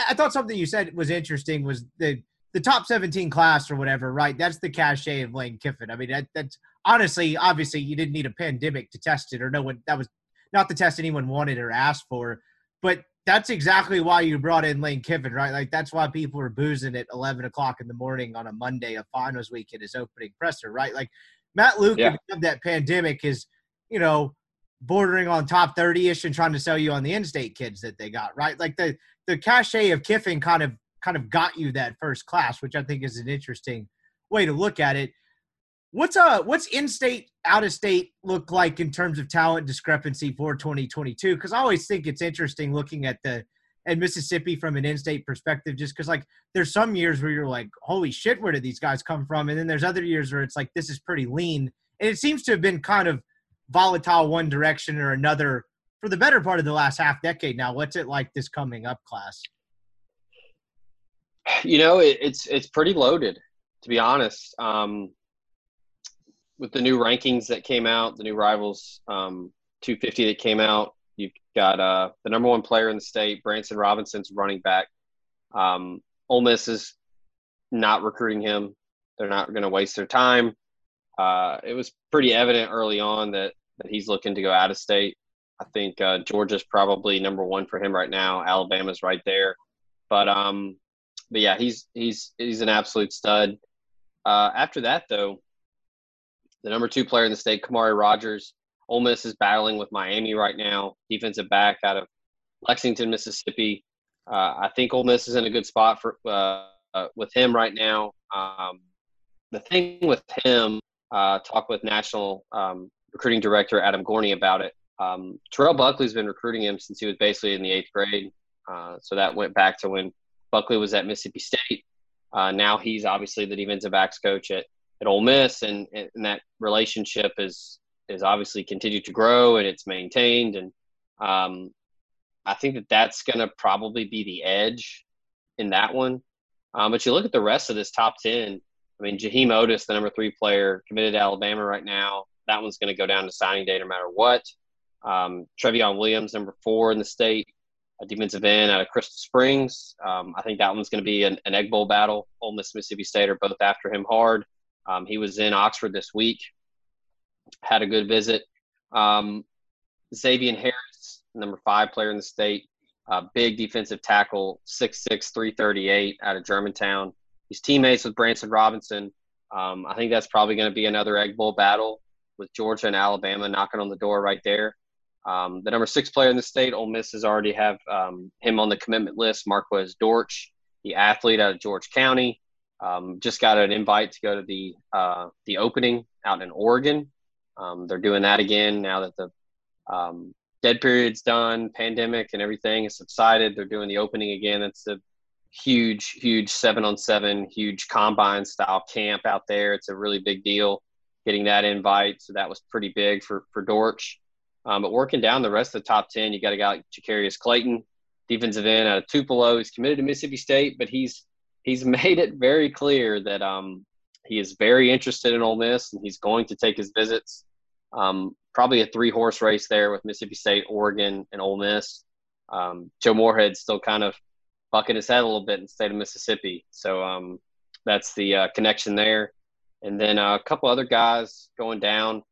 I thought something you said was interesting was the top 17 class or whatever, right? That's the cachet of Lane Kiffin. I mean, that's honestly, obviously, you didn't need a pandemic to test it, or no one – that was not the test anyone wanted or asked for. But that's exactly why you brought in Lane Kiffin, right? Like, that's why people were boozing at 11 o'clock in the morning on a Monday of finals week at his opening presser, right? Like, Matt Luke, yeah, of that pandemic is, you know, bordering on top 30-ish and trying to sell you on the in-state kids that they got, right? Like, the cachet of Kiffin kind of got you that first class, which I think is an interesting way to look at it. What's in-state, out-of-state look like in terms of talent discrepancy for 2022? Because I always think it's interesting looking at Mississippi from an in-state perspective, just because, like, there's some years where you're like, holy shit, where did these guys come from? And then there's other years where it's like, this is pretty lean. And it seems to have been kind of volatile one direction or another for the better part of the last half decade now. What's it like this coming up class? You know, it's pretty loaded, to be honest. With the new rankings that came out, the new Rivals 250 that came out, you've got the number one player in the state, Branson Robinson's running back. Ole Miss is not recruiting him. They're not going to waste their time. It was pretty evident early on that he's looking to go out of state. I think Georgia's probably number one for him right now. Alabama's right there. But yeah, he's an absolute stud. After that, though, the number two player in the state, Kamari Rogers. Ole Miss is battling with Miami right now, defensive back out of Lexington, Mississippi. I think Ole Miss is in a good spot for with him right now. The thing with him, talk with national recruiting director Adam Gorney about it. Terrell Buckley's been recruiting him since he was basically in the eighth grade. So that went back to when Buckley was at Mississippi State. Now he's obviously the defensive backs coach at Ole Miss, and that relationship is obviously continued to grow, and it's maintained. And I think that's going to probably be the edge in that one. But you look at the rest of this top 10, I mean, Jaheim Otis, the number three player, committed to Alabama right now. That one's going to go down to signing day no matter what. Trevion Williams, number four in the state, a defensive end out of Crystal Springs. I think that one's going to be an Egg Bowl battle. Ole Miss, Mississippi State are both after him hard. He was in Oxford this week, had a good visit. Xavier Harris, number five player in the state, big defensive tackle, 6'6", 338 out of Germantown. He's teammates with Branson Robinson. I think that's probably going to be another Egg Bowl battle with Georgia and Alabama knocking on the door right there. The number 6 player in the state, Ole Miss has already have him on the commitment list, Marquez Dortch, the athlete out of George County. Just got an invite to go to the opening out in Oregon. They're doing that again now that the dead period's done, pandemic and everything has subsided. They're doing the opening again. It's a huge 7-on-7, huge combine style camp out there. It's a really big deal getting that invite. So that was pretty big for Dortch. But working down the rest of the top 10, you got a guy like Jacarius Clayton, defensive end out of Tupelo. He's committed to Mississippi State, but he's made it very clear that he is very interested in Ole Miss, and he's going to take his visits. Probably a 3-horse race there with Mississippi State, Oregon, and Ole Miss. Joe Moorhead's still kind of bucking his head a little bit in the state of Mississippi. So that's the connection there. And then a couple other guys going down.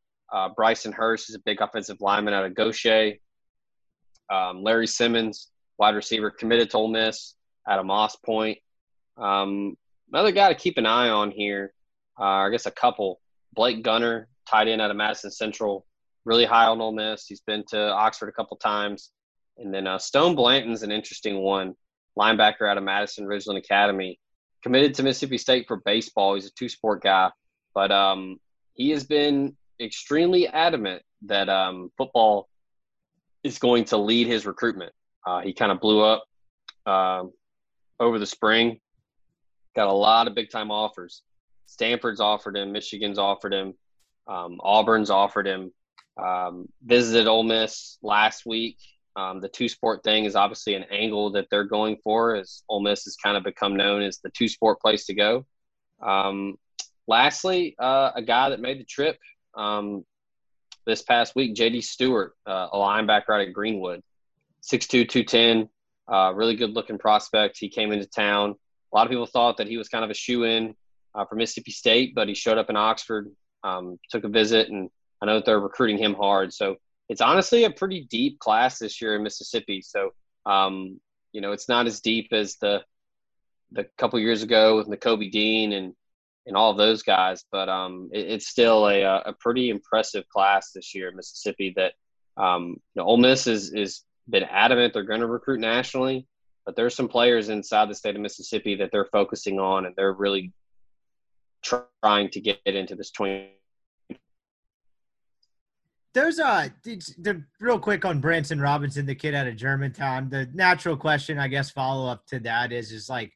Bryson Hurst is a big offensive lineman out of Gaucher. Larry Simmons, wide receiver, committed to Ole Miss out of Moss Point. Another guy to keep an eye on here, I guess a couple, Blake Gunner, tight end out of Madison Central, really high on Ole Miss. He's been to Oxford a couple times. And then Stone Blanton's an interesting one, linebacker out of Madison Ridgeland Academy, committed to Mississippi State for baseball. He's a two-sport guy. But he has been extremely adamant that football is going to lead his recruitment. He kind of blew up over the spring. Got a lot of big-time offers. Stanford's offered him. Michigan's offered him. Auburn's offered him. Visited Ole Miss last week. The two-sport thing is obviously an angle that they're going for, as Ole Miss has kind of become known as the two-sport place to go. Lastly, a guy that made the trip this past week, J.D. Stewart, a linebacker out of Greenwood. 6'2", 210, really good-looking prospect. He came into town. A lot of people thought that he was kind of a shoe-in for Mississippi State, but he showed up in Oxford, took a visit, and I know that they're recruiting him hard. So it's honestly a pretty deep class this year in Mississippi. So, you know, it's not as deep as the couple years ago with N'Kobe Dean and all of those guys, but it's still a pretty impressive class this year in Mississippi that you know, Ole Miss has been adamant they're going to recruit nationally. But there's some players inside the state of Mississippi that they're focusing on, and they're really trying to get into this 20. There's real quick on Branson Robinson, the kid out of Germantown. The natural question, I guess, follow up to that is like,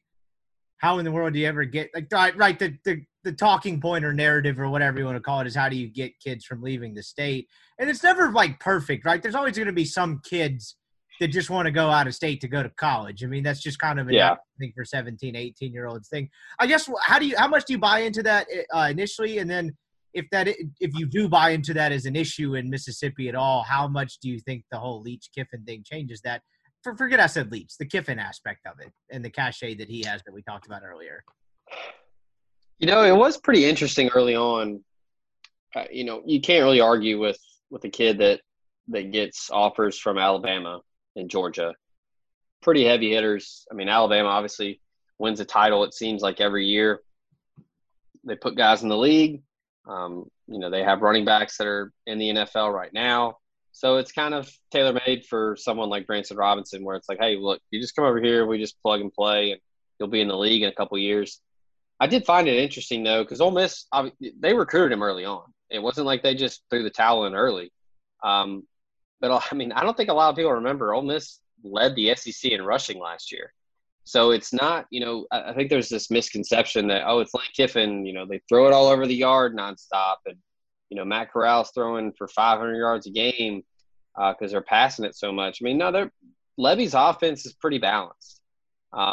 how in the world do you ever get like right? The talking point or narrative or whatever you want to call it is how do you get kids from leaving the state? And it's never like perfect, right? There's always going to be some kids that just want to go out of state to go to college. I mean, that's just kind of a thing for 17, 18-year-olds thing. I guess how much do you buy into that initially? And then if you do buy into that as an issue in Mississippi at all, how much do you think the whole Leach-Kiffin thing changes that? Forget I said Leach, the Kiffin aspect of it and the cachet that he has that we talked about earlier. You know, it was pretty interesting early on. You know, you can't really argue with a kid that gets offers from Alabama in Georgia. Pretty heavy hitters. I mean, Alabama obviously wins a title, it seems like, every year. They put guys in the league. You know, they have running backs that are in the NFL right now. So it's kind of tailor-made for someone like Branson Robinson where it's like, hey, look, you just come over here, we just plug and play, and you'll be in the league in a couple years. I did find it interesting, though, because Ole Miss, they recruited him early on. It wasn't like they just threw the towel in early. But, I mean, I don't think a lot of people remember Ole Miss led the SEC in rushing last year. So it's not, you know, I think there's this misconception that, oh, it's Lane Kiffin, you know, they throw it all over the yard nonstop. And, you know, Matt Corral's throwing for 500 yards a game because they're passing it so much. I mean, no, Levy's offense is pretty balanced. So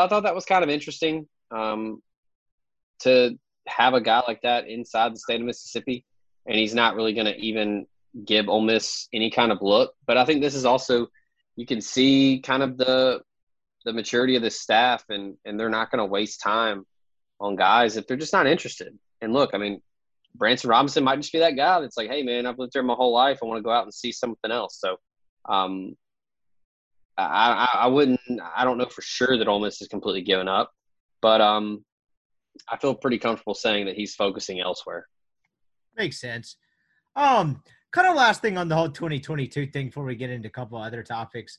I thought that was kind of interesting to have a guy like that inside the state of Mississippi. And he's not really going to even – give Ole Miss any kind of look. But I think this is also, you can see kind of the maturity of the staff, and they're not going to waste time on guys if they're just not interested. And look, I mean, Branson Robinson might just be that guy that's like, hey, man, I've lived here my whole life. I want to go out and see something else. So I don't know for sure that Ole Miss is completely given up, but I feel pretty comfortable saying that he's focusing elsewhere. Makes sense. Kind of last thing on the whole 2022 thing before we get into a couple other topics.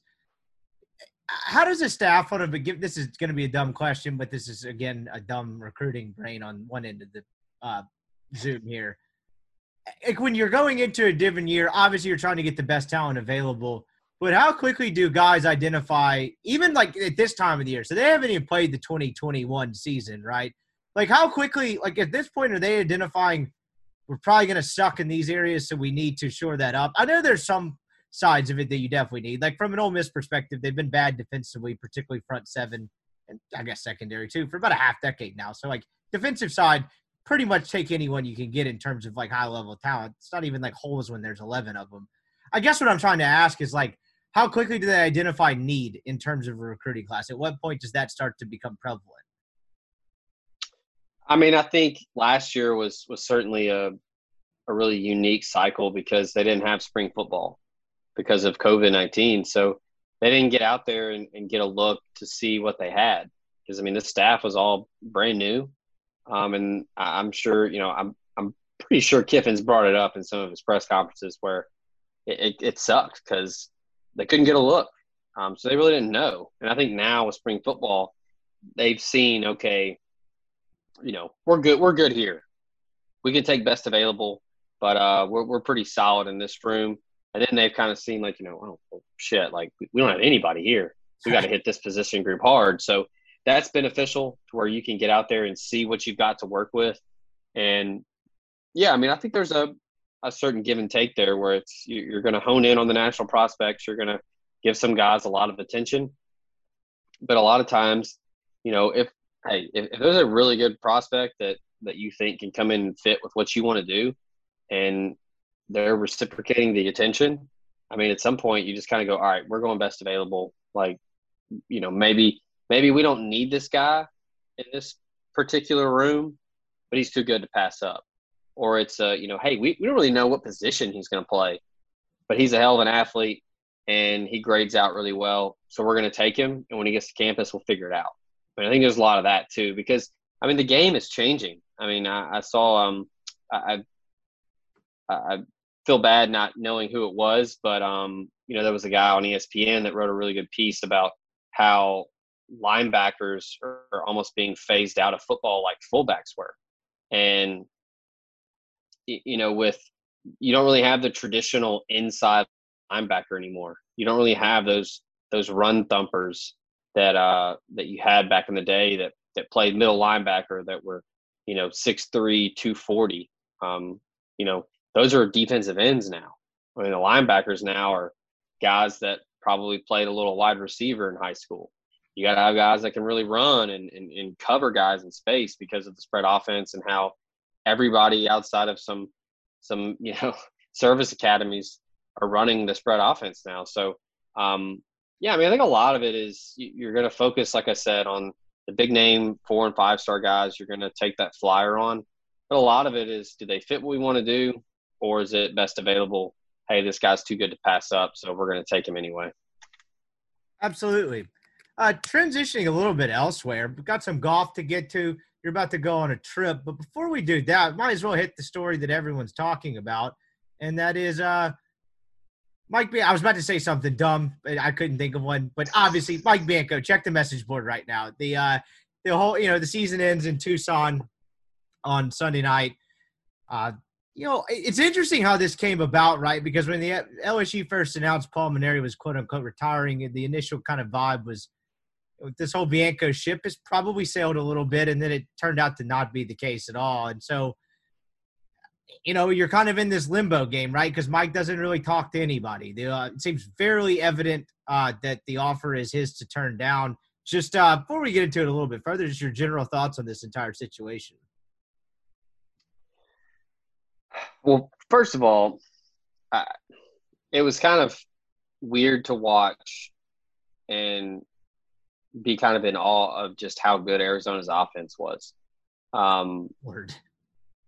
How does a staff on a – this is going to be a dumb question, but this is, again, a dumb recruiting brain on one end of the Zoom here. Like, when you're going into a given year, obviously you're trying to get the best talent available. But how quickly do guys identify, even like at this time of the year? So they haven't even played the 2021 season, right? Like, how quickly, like at this point, are they identifying we're probably going to suck in these areas, so we need to shore that up? I know there's some sides of it that you definitely need. Like, from an Ole Miss perspective, they've been bad defensively, particularly front seven, and I guess secondary too, for about a half decade now. So, like, defensive side, pretty much take anyone you can get in terms of, like, high-level talent. It's not even, like, holes when there's 11 of them. I guess what I'm trying to ask is, like, how quickly do they identify need in terms of a recruiting class? At what point does that start to become prevalent? I mean, I think last year was certainly a really unique cycle because they didn't have spring football because of COVID-19. So they didn't get out there and get a look to see what they had. Because, I mean, the staff was all brand new. And I'm sure, you know, I'm pretty sure Kiffin's brought it up in some of his press conferences where it sucked because they couldn't get a look. So they really didn't know. And I think now with spring football, they've seen, okay, you know, we're good here. We can take best available, but we're pretty solid in this room. And then they've kind of seen, like, you know, oh, shit, like, we don't have anybody here. We got to hit this position group hard. So that's beneficial to where you can get out there and see what you've got to work with. And, yeah, I mean, I think there's a certain give and take there where it's you're going to hone in on the national prospects. You're going to give some guys a lot of attention. But a lot of times, you know, if there's a really good prospect that you think can come in and fit with what you want to do and they're reciprocating the attention, I mean, at some point you just kind of go, all right, we're going best available. Like, you know, maybe we don't need this guy in this particular room, but he's too good to pass up. Or it's, you know, hey, we don't really know what position he's going to play, but he's a hell of an athlete and he grades out really well. So we're going to take him, and when he gets to campus, we'll figure it out. I mean, I think there's a lot of that too because, I mean, the game is changing. I mean, I saw I feel bad not knowing who it was, but, you know, there was a guy on ESPN that wrote a really good piece about how linebackers are almost being phased out of football like fullbacks were. And – you know, you don't really have the traditional inside linebacker anymore. You don't really have those run thumpers that you had back in the day that played middle linebacker that were, you know, 6'3", 240. You know, those are defensive ends now. I mean, the linebackers now are guys that probably played a little wide receiver in high school. You got to have guys that can really run and cover guys in space because of the spread offense and how everybody outside of some you know, service academies are running the spread offense now. So, yeah, I mean, I think a lot of it is you're going to focus, like I said, on the big name 4- and 5-star guys you're going to take that flyer on. But a lot of it is, do they fit what we want to do, or is it best available? Hey, this guy's too good to pass up, so we're going to take him anyway. Absolutely. Transitioning a little bit elsewhere, we've got some golf to get to. You're about to go on a trip. But before we do that, might as well hit the story that everyone's talking about, and that is Mike I was about to say something dumb, but I couldn't think of one. But obviously, Mike Bianco, check the message board right now. The whole, you know, the season ends in Tucson on Sunday night. You know, it's interesting how this came about, right? Because when the LSU first announced Paul Mainieri was quote-unquote retiring, the initial kind of vibe was this whole Bianco ship has probably sailed a little bit, and then it turned out to not be the case at all. And so, you know, you're kind of in this limbo game, right? Because Mike doesn't really talk to anybody. It seems fairly evident that the offer is his to turn down. Just before we get into it a little bit further, just your general thoughts on this entire situation. Well, first of all, it was kind of weird to watch and be kind of in awe of just how good Arizona's offense was. Word.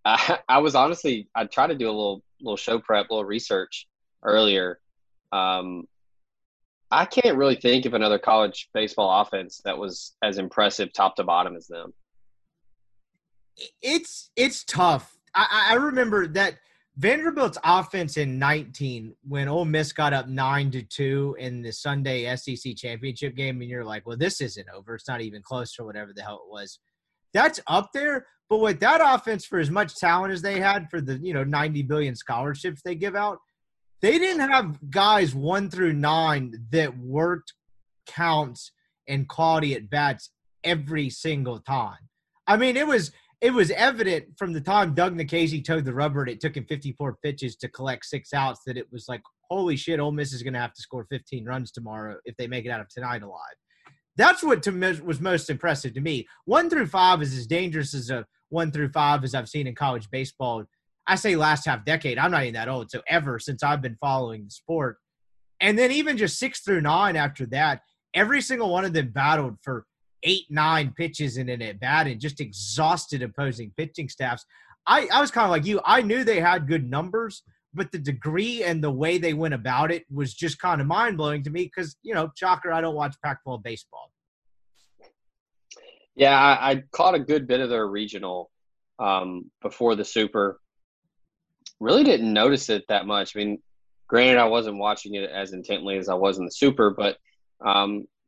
I was honestly, I tried to do a little show prep, little research earlier. I can't really think of another college baseball offense that was as impressive top to bottom as them. It's tough. I remember that Vanderbilt's offense in 19 when Ole Miss got up 9-2 in the Sunday SEC championship game, and you're like, well, this isn't over. It's not even close or whatever the hell it was. That's up there. But with that offense, for as much talent as they had for the, 90 billion scholarships they give out, they didn't have guys 1 through 9 that worked counts and quality at bats every single time. I mean, it was evident from the time Doug Nikhazy towed the rubber and it took him 54 pitches to collect 6 outs that it was like, holy shit, Ole Miss is going to have to score 15 runs tomorrow if they make it out of tonight alive. That's what to me was most impressive to me. 1 through 5 is as dangerous as a 1 through 5 as I've seen in college baseball. I say last half decade. I'm not even that old, so ever since I've been following the sport. And then even just 6 through 9 after that, every single one of them battled for 8-9 pitches in an at-bat and just exhausted opposing pitching staffs. I was kind of like you. I knew they had good numbers, but the degree and the way they went about it was just kind of mind-blowing to me because, shocker, I don't watch Pac-12 baseball. Yeah, I caught a good bit of their regional before the Super. Really didn't notice it that much. I mean, granted, I wasn't watching it as intently as I was in the Super, but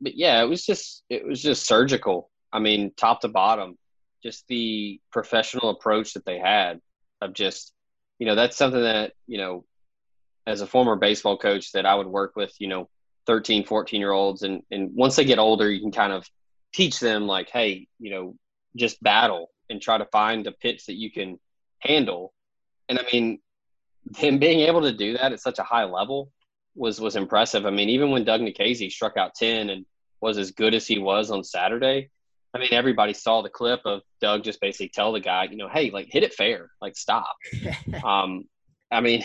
yeah, it was just surgical. I mean, top to bottom, just the professional approach that they had of just, that's something that, as a former baseball coach that I would work with, 13, 14-year-olds. And once they get older, you can kind of teach them like, hey, just battle and try to find a pitch that you can handle. And I mean, them being able to do that at such a high level was impressive. I mean, even when Doug Nikhazy struck out 10 and was as good as he was on Saturday, I mean, everybody saw the clip of Doug just basically tell the guy, hey, like, hit it fair, like, stop. I mean,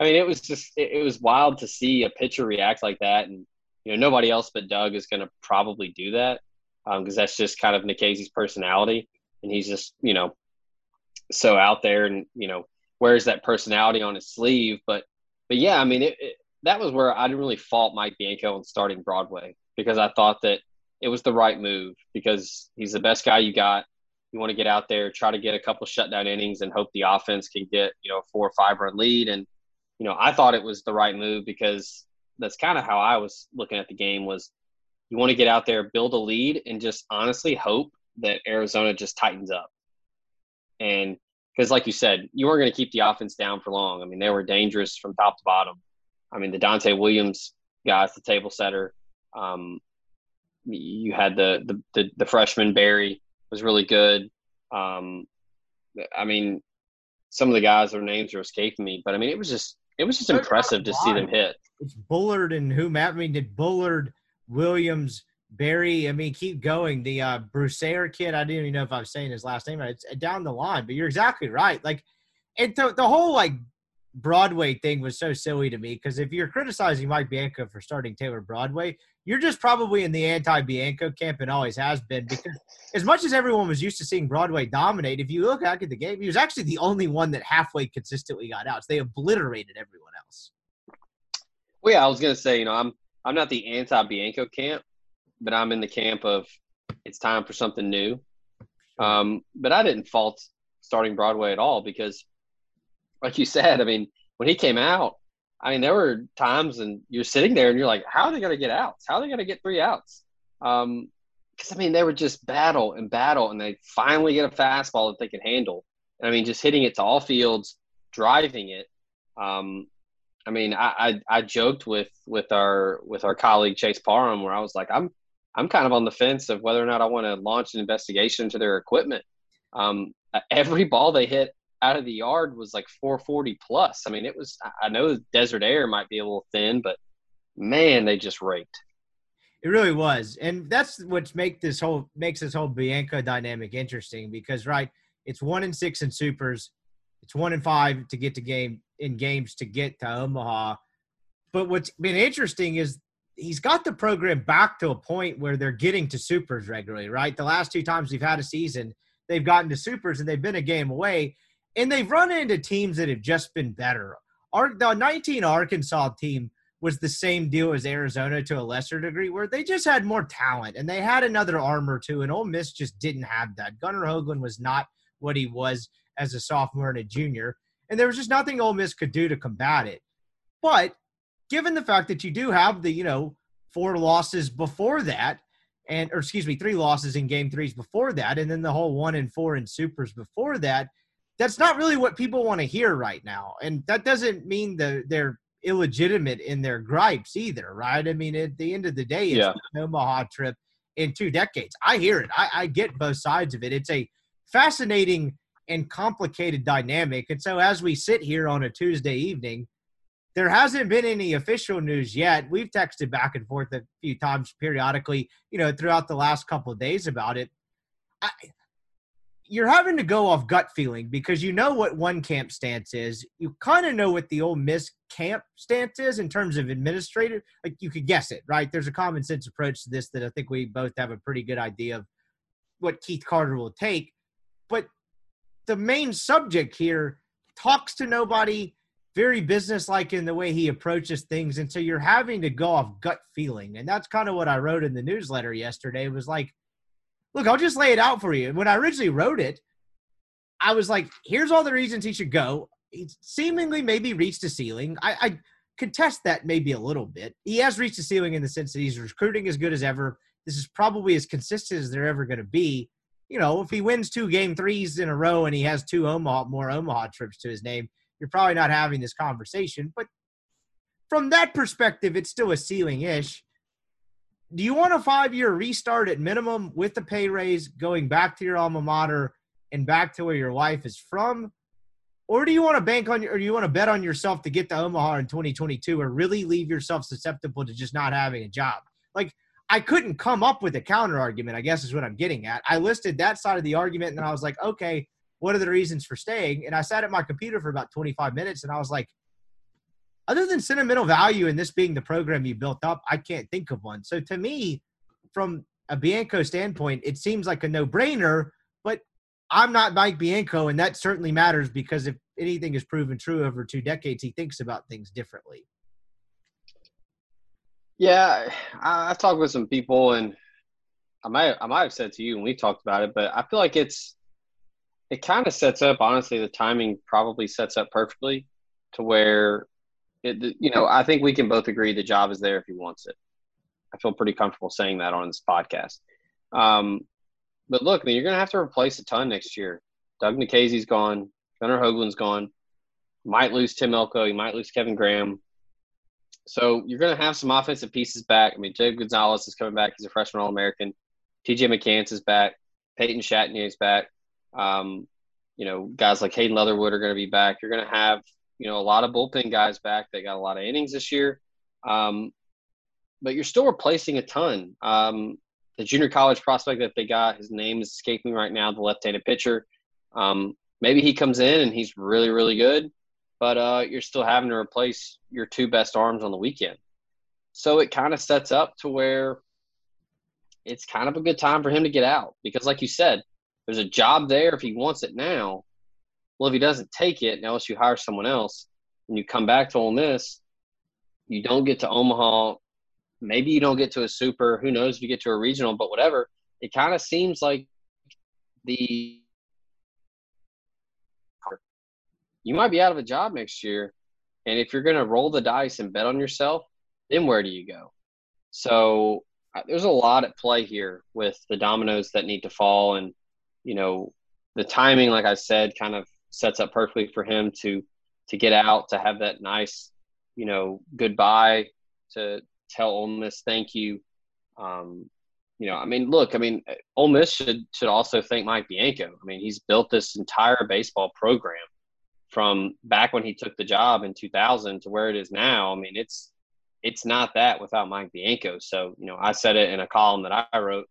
it was just – it was wild to see a pitcher react like that. And, nobody else but Doug is going to probably do that because that's just kind of Nikhazy's personality. And he's just, so out there and, wears that personality on his sleeve. But yeah, I mean, that was where I didn't really fault Mike Bianco on starting Broadway because I thought that it was the right move because he's the best guy you got. You want to get out there, try to get a couple shutdown innings and hope the offense can get, a 4 or 5 run lead. And, I thought it was the right move because that's kind of how I was looking at the game was you want to get out there, build a lead, and just honestly hope that Arizona just tightens up. And because like you said, you weren't going to keep the offense down for long. I mean, they were dangerous from top to bottom. I mean, the Dante Williams guy's the table setter. You had the freshman Barry was really good. I mean, some of the guys, their names are escaping me, but I mean, it was just impressive to see them hit. It's Bullard and whom? I mean, did Bullard, Williams, Barry? I mean, keep going. The Brusair kid. I didn't even know if I was saying his last name right. It's down the line, but you're exactly right. Like, and the whole like Broadway thing was so silly to me because if you're criticizing Mike Bianco for starting Taylor Broadway, you're just probably in the anti-Bianco camp and always has been because as much as everyone was used to seeing Broadway dominate, if you look back at the game, he was actually the only one that halfway consistently got outs. They obliterated everyone else. Well, yeah, I was going to say, I'm not the anti-Bianco camp, but I'm in the camp of it's time for something new. But I didn't fault starting Broadway at all because like you said, I mean, when he came out, I mean, there were times and you're sitting there and you're like, how are they going to get outs? How are they going to get 3 outs? Because, I mean, they would just battle and they finally get a fastball that they can handle. And, I mean, just hitting it to all fields, driving it. I mean, I joked with our colleague Chase Parham where I was like, I'm kind of on the fence of whether or not I want to launch an investigation into their equipment. Every ball they hit out of the yard was like 440 plus. I mean, it was, I know Desert Air might be a little thin, but man, they just raked. It really was. And that's what makes this whole Bianco dynamic interesting because right, it's 1-6 in supers. It's 1-5 to get to games to get to Omaha. But what's been interesting is he's got the program back to a point where they're getting to supers regularly, right? The last 2 times we've had a season, they've gotten to supers and they've been a game away. And they've run into teams that have just been better. The 19 Arkansas team was the same deal as Arizona to a lesser degree where they just had more talent and they had another arm or two, and Ole Miss just didn't have that. Gunnar Hoagland was not what he was as a sophomore and a junior. And there was just nothing Ole Miss could do to combat it. But given the fact that you do have the, you know, three losses in game threes before that, and then the whole 1-4 in supers before that, that's not really what people want to hear right now. And that doesn't mean that they're illegitimate in their gripes either, right? I mean, at the end of the day, it's an Omaha trip in 2 decades. I hear it. I get both sides of it. It's a fascinating and complicated dynamic. And so as we sit here on a Tuesday evening, there hasn't been any official news yet. We've texted back and forth a few times periodically, you know, throughout the last couple of days about it. You're having to go off gut feeling because you know what one camp stance is. You kind of know what the Ole Miss camp stance is in terms of administrative. Like, you could guess it, right? There's a common sense approach to this that I think we both have a pretty good idea of what Keith Carter will take. But the main subject here talks to nobody, very businesslike in the way he approaches things. And so you're having to go off gut feeling. And that's kind of what I wrote in the newsletter yesterday. It was like, look, I'll just lay it out for you. When I originally wrote it, I was like, here's all the reasons he should go. He seemingly maybe reached a ceiling. I contest that maybe a little bit. He has reached a ceiling in the sense that he's recruiting as good as ever. This is probably as consistent as they're ever going to be. You know, if he wins 2 game 3s in a row and he has 2 more Omaha trips to his name, you're probably not having this conversation. But from that perspective, it's still a ceiling-ish. Do you want a 5-year restart at minimum with the pay raise, going back to your alma mater and back to where your wife is from? Or do you want to bet on yourself to get to Omaha in 2022 or really leave yourself susceptible to just not having a job? Like, I couldn't come up with a counter argument, I guess is what I'm getting at. I listed that side of the argument and then I was like, okay, what are the reasons for staying? And I sat at my computer for about 25 minutes and I was like, other than sentimental value and this being the program you built up, I can't think of one. So to me, from a Bianco standpoint, it seems like a no-brainer, but I'm not Mike Bianco, and that certainly matters because if anything is proven true over 2 decades, he thinks about things differently. Yeah, I've talked with some people, and I might have said to you when we talked about it, but I feel like it kind of sets up, honestly, the timing probably sets up perfectly to where – I think we can both agree the job is there if he wants it. I feel pretty comfortable saying that on this podcast. But look, you're going to have to replace a ton next year. Doug Nikhazy's gone. Gunnar Hoagland's gone. Might lose Tim Elko. You might lose Kevin Graham. So you're going to have some offensive pieces back. I mean, Jake Gonzalez is coming back. He's a freshman All-American. TJ McCants is back. Peyton Chatney is back. Guys like Hayden Leatherwood are going to be back. You're going to have – a lot of bullpen guys back. They got a lot of innings this year. But you're still replacing a ton. The junior college prospect that they got, his name is escaping right now, the left-handed pitcher. Maybe he comes in and he's really, really good, but you're still having to replace your 2 best arms on the weekend. So it kind of sets up to where it's kind of a good time for him to get out because, like you said, there's a job there if he wants it now. Well, if he doesn't take it, unless you hire someone else and you come back to Ole Miss, you don't get to Omaha. Maybe you don't get to a super. Who knows if you get to a regional, but whatever. It kind of seems like you might be out of a job next year. And if you're going to roll the dice and bet on yourself, then where do you go? So there's a lot at play here with the dominoes that need to fall. And, the timing, like I said, kind of sets up perfectly for him to get out, to have that nice, goodbye, to tell Ole Miss thank you. Ole Miss should also thank Mike Bianco. I mean, he's built this entire baseball program from back when he took the job in 2000 to where it is now. I mean, it's not that without Mike Bianco. So, I said it in a column that I wrote,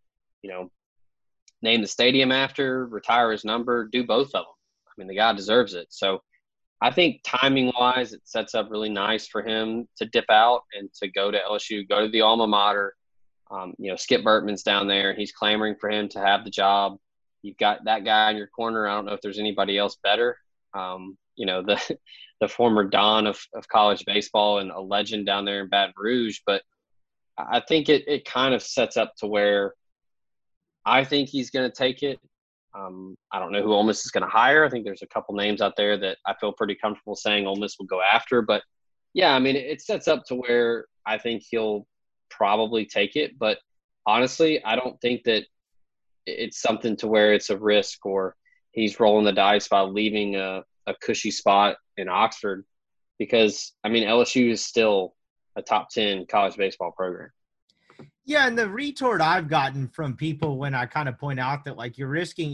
name the stadium after, retire his number, do both of them. I mean, the guy deserves it. So I think timing-wise, it sets up really nice for him to dip out and to go to LSU, go to the alma mater. Skip Burtman's down there, and he's clamoring for him to have the job. You've got that guy in your corner. I don't know if there's anybody else better. The former don of college baseball and a legend down there in Baton Rouge. But I think it kind of sets up to where I think he's going to take it. I don't know who Ole Miss is going to hire. I think there's a couple names out there that I feel pretty comfortable saying Ole Miss will go after. But, yeah, I mean, it sets up to where I think he'll probably take it. But, honestly, I don't think that it's something to where it's a risk or he's rolling the dice by leaving a cushy spot in Oxford because, I mean, LSU is still a top 10 college baseball program. Yeah, and the retort I've gotten from people when I kind of point out that, like, you're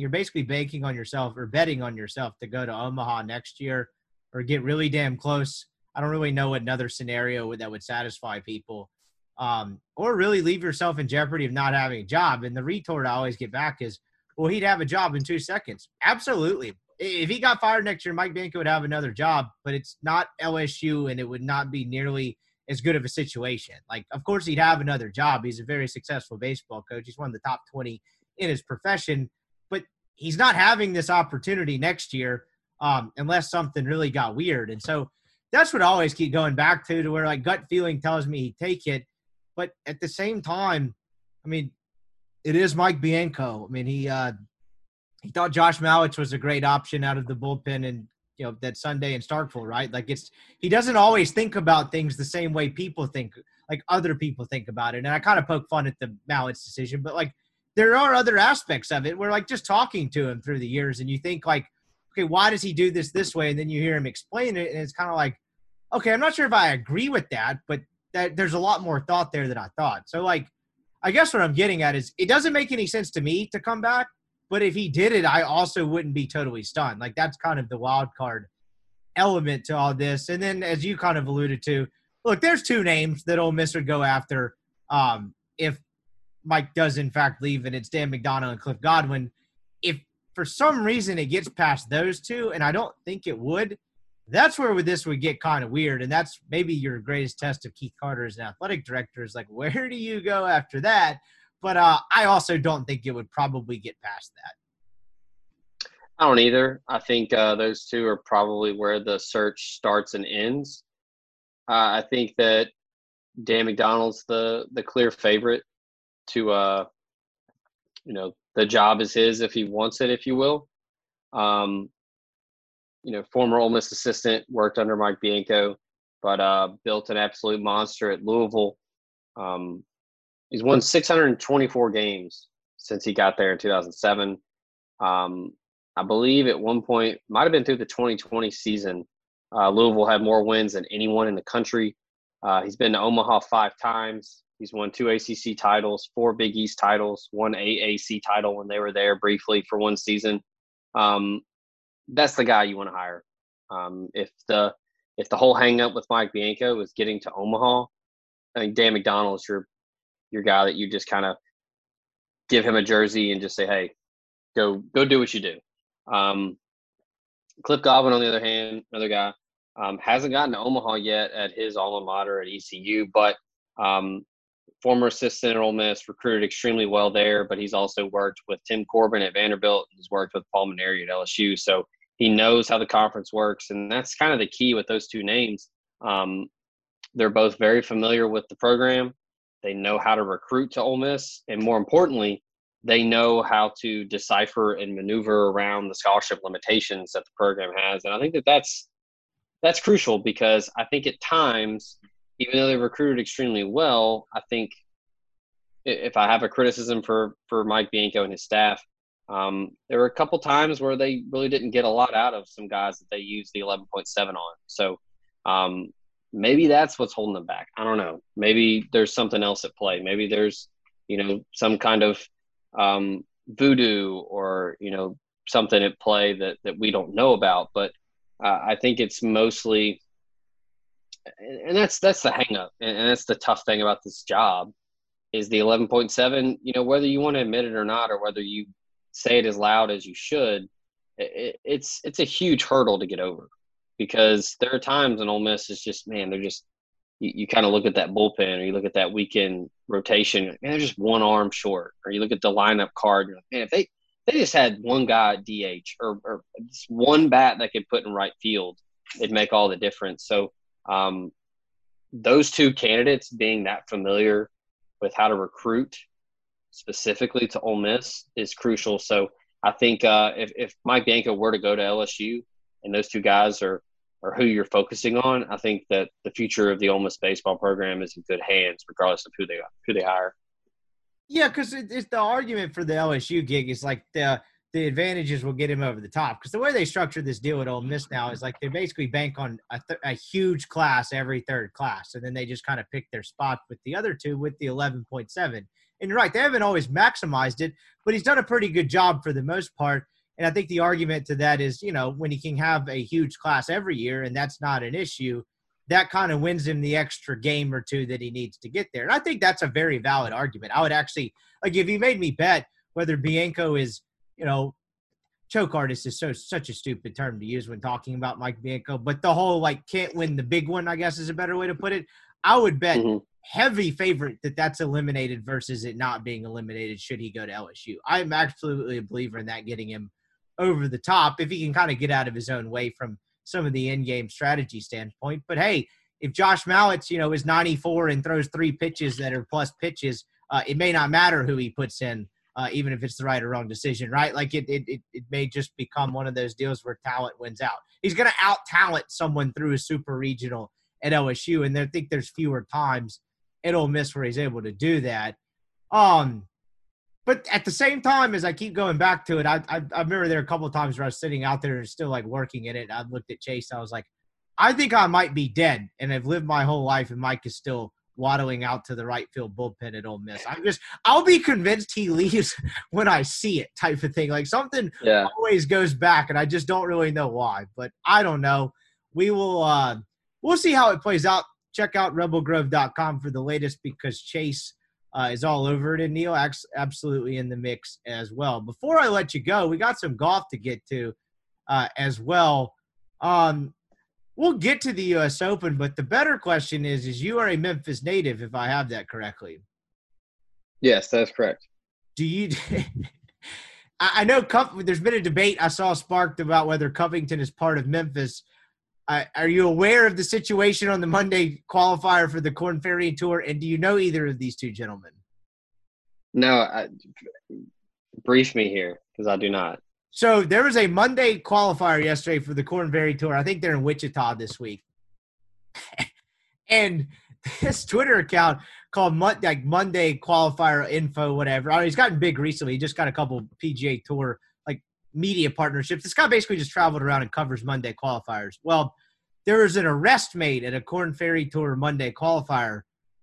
basically banking on yourself or betting on yourself to go to Omaha next year or get really damn close. I don't really know another scenario that would satisfy people or really leave yourself in jeopardy of not having a job. And the retort I always get back is, well, he'd have a job in 2 seconds. Absolutely. If he got fired next year, Mike Bianco would have another job, but it's not LSU and it would not be nearly – as good of a situation. Like, of course he'd have another job. He's a very successful baseball coach. He's one of the top 20 in his profession, but he's not having this opportunity next year unless something really got weird. And so that's what I always keep going back to where, like, gut feeling tells me he'd take it. But at the same time, I mean, it is Mike Bianco. I mean, he thought Josh Mallich was a great option out of the bullpen and, you know, that Sunday in Starkville, right? Like, he doesn't always think about things the same way people think, like other people think about it. And I kind of poke fun at the Mallett's decision, but, like, there are other aspects of it where, like, just talking to him through the years and you think, like, okay, why does he do this way? And then you hear him explain it and it's kind of like, okay, I'm not sure if I agree with that, but that there's a lot more thought there than I thought. So, like, I guess what I'm getting at is it doesn't make any sense to me to come back. But if he did it, I also wouldn't be totally stunned. Like, that's kind of the wild card element to all this. And then, as you kind of alluded to, look, there's two names that Ole Miss would go after if Mike does, in fact, leave, and it's Dan McDonough and Cliff Godwin. If for some reason it gets past those two, and I don't think it would, that's where this would get kind of weird. And that's maybe your greatest test of Keith Carter as an athletic director is, like, where do you go after that? But I also don't think it would probably get past that. I don't either. I think those two are probably where the search starts and ends. I think that Dan McDonald's the clear favorite to, the job is his if he wants it, if you will. Former Ole Miss assistant, worked under Mike Bianco, but built an absolute monster at Louisville. He's won 624 games since he got there in 2007. I believe at one point, might have been through the 2020 season, Louisville had more wins than anyone in the country. He's been to Omaha 5 times. He's won 2 ACC titles, 4 Big East titles, 1 AAC title when they were there briefly for 1 season. That's the guy you want to hire. If the whole hang-up with Mike Bianco was getting to Omaha, I think Dan McDonald is your guy that you just kind of give him a jersey and just say, hey, go do what you do. Cliff Godwin, on the other hand, another guy, hasn't gotten to Omaha yet at his alma mater at ECU, but former assistant at Ole Miss, recruited extremely well there, but he's also worked with Tim Corbin at Vanderbilt. He's worked with Paul Mainieri at LSU. So he knows how the conference works. And that's kind of the key with those two names. They're both very familiar with the program. They know how to recruit to Ole Miss, and more importantly, they know how to decipher and maneuver around the scholarship limitations that the program has. And I think that that's crucial because I think at times, even though they recruited extremely well, I think if I have a criticism for Mike Bianco and his staff, there were a couple times where they really didn't get a lot out of some guys that they used the 11.7 on. So, maybe that's what's holding them back. I don't know. Maybe there's something else at play. Maybe there's, some kind of voodoo or, something at play that we don't know about. But I think it's mostly – and that's the hang-up, and that's the tough thing about this job is the 11.7. Whether you want to admit it or not or whether you say it as loud as you should, it's a huge hurdle to get over. Because there are times in Ole Miss, it's just, man, they're just – you kind of look at that bullpen or you look at that weekend rotation, and they're just one arm short. Or you look at the lineup card, and you're like, man, if they just had one guy at DH or just one bat that could put in right field, it'd make all the difference. So those two candidates being that familiar with how to recruit specifically to Ole Miss is crucial. So I think if Mike Danko were to go to LSU and those two guys are who you're focusing on, I think that the future of the Ole Miss baseball program is in good hands, regardless of who they hire. Yeah, because it's the argument for the LSU gig is like the advantages will get him over the top. Because the way they structure this deal at Ole Miss now is like they basically bank on a huge class every third class, and then they just kind of pick their spot with the other two with the 11.7. And you're right, they haven't always maximized it, but he's done a pretty good job for the most part. And I think the argument to that is, you know, when he can have a huge class every year and that's not an issue, that kind of wins him the extra game or two that he needs to get there. And I think that's a very valid argument. I would actually, like, if you made me bet whether Bianco is, you know, choke artist is such a stupid term to use when talking about Mike Bianco, but the whole, like, can't win the big one, I guess is a better way to put it. I would bet heavy favorite that that's eliminated versus it not being eliminated should he go to LSU. I'm absolutely a believer in that getting him over the top if he can kind of get out of his own way from some of the in-game strategy standpoint. But hey, if Josh Mallett's, you know, is 94 and throws three pitches that are plus pitches, it may not matter who he puts in, even if it's the right or wrong decision, right? Like it may just become one of those deals where talent wins out. He's going to out-talent someone through a super regional at LSU, and I think there's fewer times at Ole Miss where he's able to do that. But at the same time, as I keep going back to it, I remember there were a couple of times where I was sitting out there and still, like, working in it. I looked at Chase. I was like, I think I might be dead, and I've lived my whole life, and Mike is still waddling out to the right field bullpen at Ole Miss. I'll be convinced he leaves when I see it type of thing. Like, something always goes back, and I just don't really know why. But I don't know. We will we'll see how it plays out. Check out RebelGrove.com for the latest, because Chase – is all over it, and Neil absolutely in the mix as well. Before I let you go, we got some golf to get to as well. We'll get to the U.S. Open, but the better question is you are a Memphis native, if I have that correctly. Yes, that's correct. Do you – I know there's been a debate I saw sparked about whether Covington is part of Memphis. Are you aware of the situation on the Monday qualifier for the Korn Ferry Tour, and do you know either of these two gentlemen? No, brief me here, because I do not. So there was a Monday qualifier yesterday for the Korn Ferry Tour. I think they're in Wichita this week. And this Twitter account called Monday Qualifier Info, whatever. I mean, he's gotten big recently. He just got a couple PGA Tour media partnerships. This guy basically just traveled around and covers Monday qualifiers. Well, there was an arrest made at a Korn Ferry Tour Monday qualifier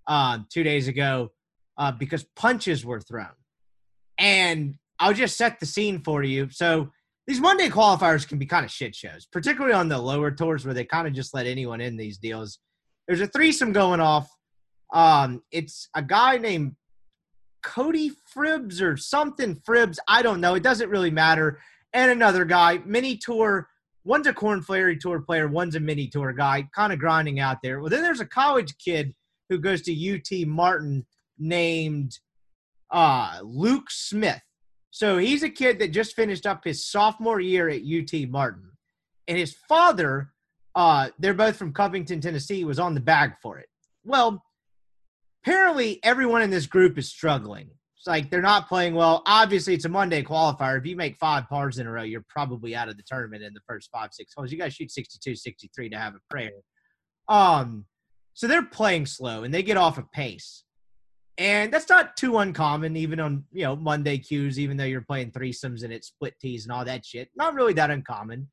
2 days ago because punches were thrown. And I'll just set the scene for you. So these Monday qualifiers can be kind of shit shows, particularly on the lower tours where they kind of just let anyone in these deals. There's a threesome going off. It's a guy named Cody Fribbs or something Fribbs. I don't know. It doesn't really matter. And another guy, mini tour, one's a Korn Ferry Tour player, one's a mini tour guy, kind of grinding out there. Well, then there's a college kid who goes to UT Martin named Luke Smith. So he's a kid that just finished up his sophomore year at UT Martin. And his father, they're both from Covington, Tennessee, was on the bag for it. Well, apparently everyone in this group is struggling. It's like they're not playing well. Obviously, it's a Monday qualifier. If you make five pars in a row, you're probably out of the tournament in the first 5-6 holes. You got to shoot 62, 63 to have a prayer. So they're playing slow, and they get off a pace. And that's not too uncommon, even on, you know, Monday cues, even though you're playing threesomes and it's split tees and all that shit. Not really that uncommon.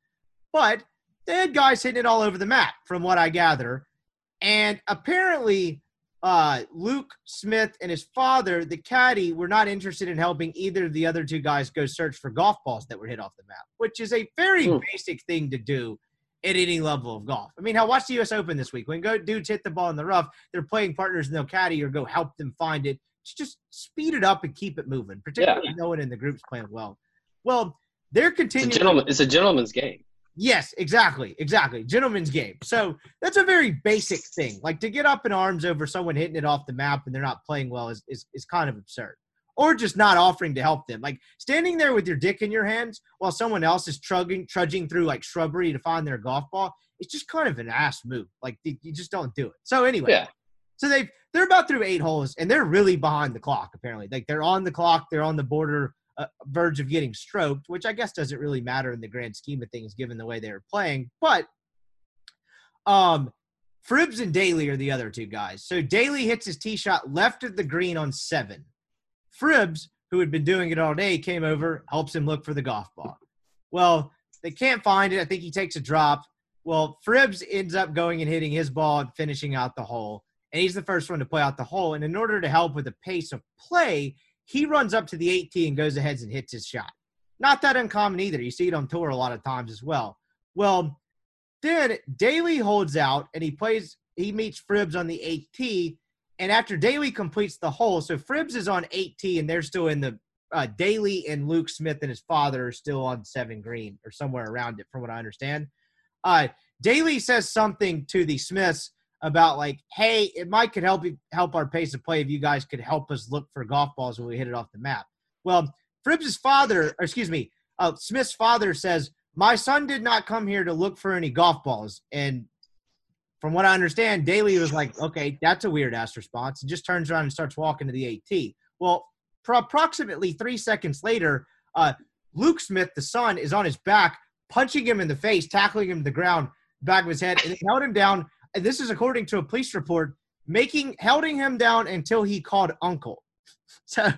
But they had guys hitting it all over the map, from what I gather. And apparently Luke Smith and his father, the caddy, were not interested in helping either of the other two guys go search for golf balls that were hit off the map, which is a very basic thing to do at any level of golf. I mean, I watched the U.S. Open this week. When dudes hit the ball in the rough, they're playing partners and they'll caddy or go help them find it. Just speed it up and keep it moving, particularly if no one in the group's playing well. Well, they're continuing. It's a gentleman's game. Yes, exactly. Gentleman's game. So that's a very basic thing. Like, to get up in arms over someone hitting it off the map and they're not playing well is kind of absurd. Or just not offering to help them. Like, standing there with your dick in your hands while someone else is trudging through, like, shrubbery to find their golf ball, it's just kind of an ass move. Like, you just don't do it. So anyway, so they're about through 8 holes, and they're really behind the clock, apparently. Like, they're on the clock. They're on the border verge of getting stroked, which I guess doesn't really matter in the grand scheme of things given the way they were playing. But Fribbs and Daly are the other two guys. So Daly hits his tee shot left of the green on 7. Fribbs, who had been doing it all day, came over, helps him look for the golf ball. Well, they can't find it. I think he takes a drop. Well, Fribbs ends up going and hitting his ball and finishing out the hole. And he's the first one to play out the hole. And in order to help with the pace of play, he runs up to the 18 and goes ahead and hits his shot. Not that uncommon either. You see it on tour a lot of times as well. Well, then Daly holds out and he meets Fribbs on the 8T. And after Daly completes the hole, so Fribbs is on 8T and they're still in the Daly and Luke Smith and his father are still on 7 green or somewhere around it from what I understand. Daly says something to the Smiths about like, hey, it might could help our pace of play if you guys could help us look for golf balls when we hit it off the map. Well, Smith's father says, my son did not come here to look for any golf balls. And from what I understand, Daly was like, okay, that's a weird-ass response. And just turns around and starts walking to the 8T. Well, approximately 3 seconds later, Luke Smith, the son, is on his back, punching him in the face, tackling him to the ground, back of his head, and held him down. And this is according to a police report, holding him down until he called uncle. So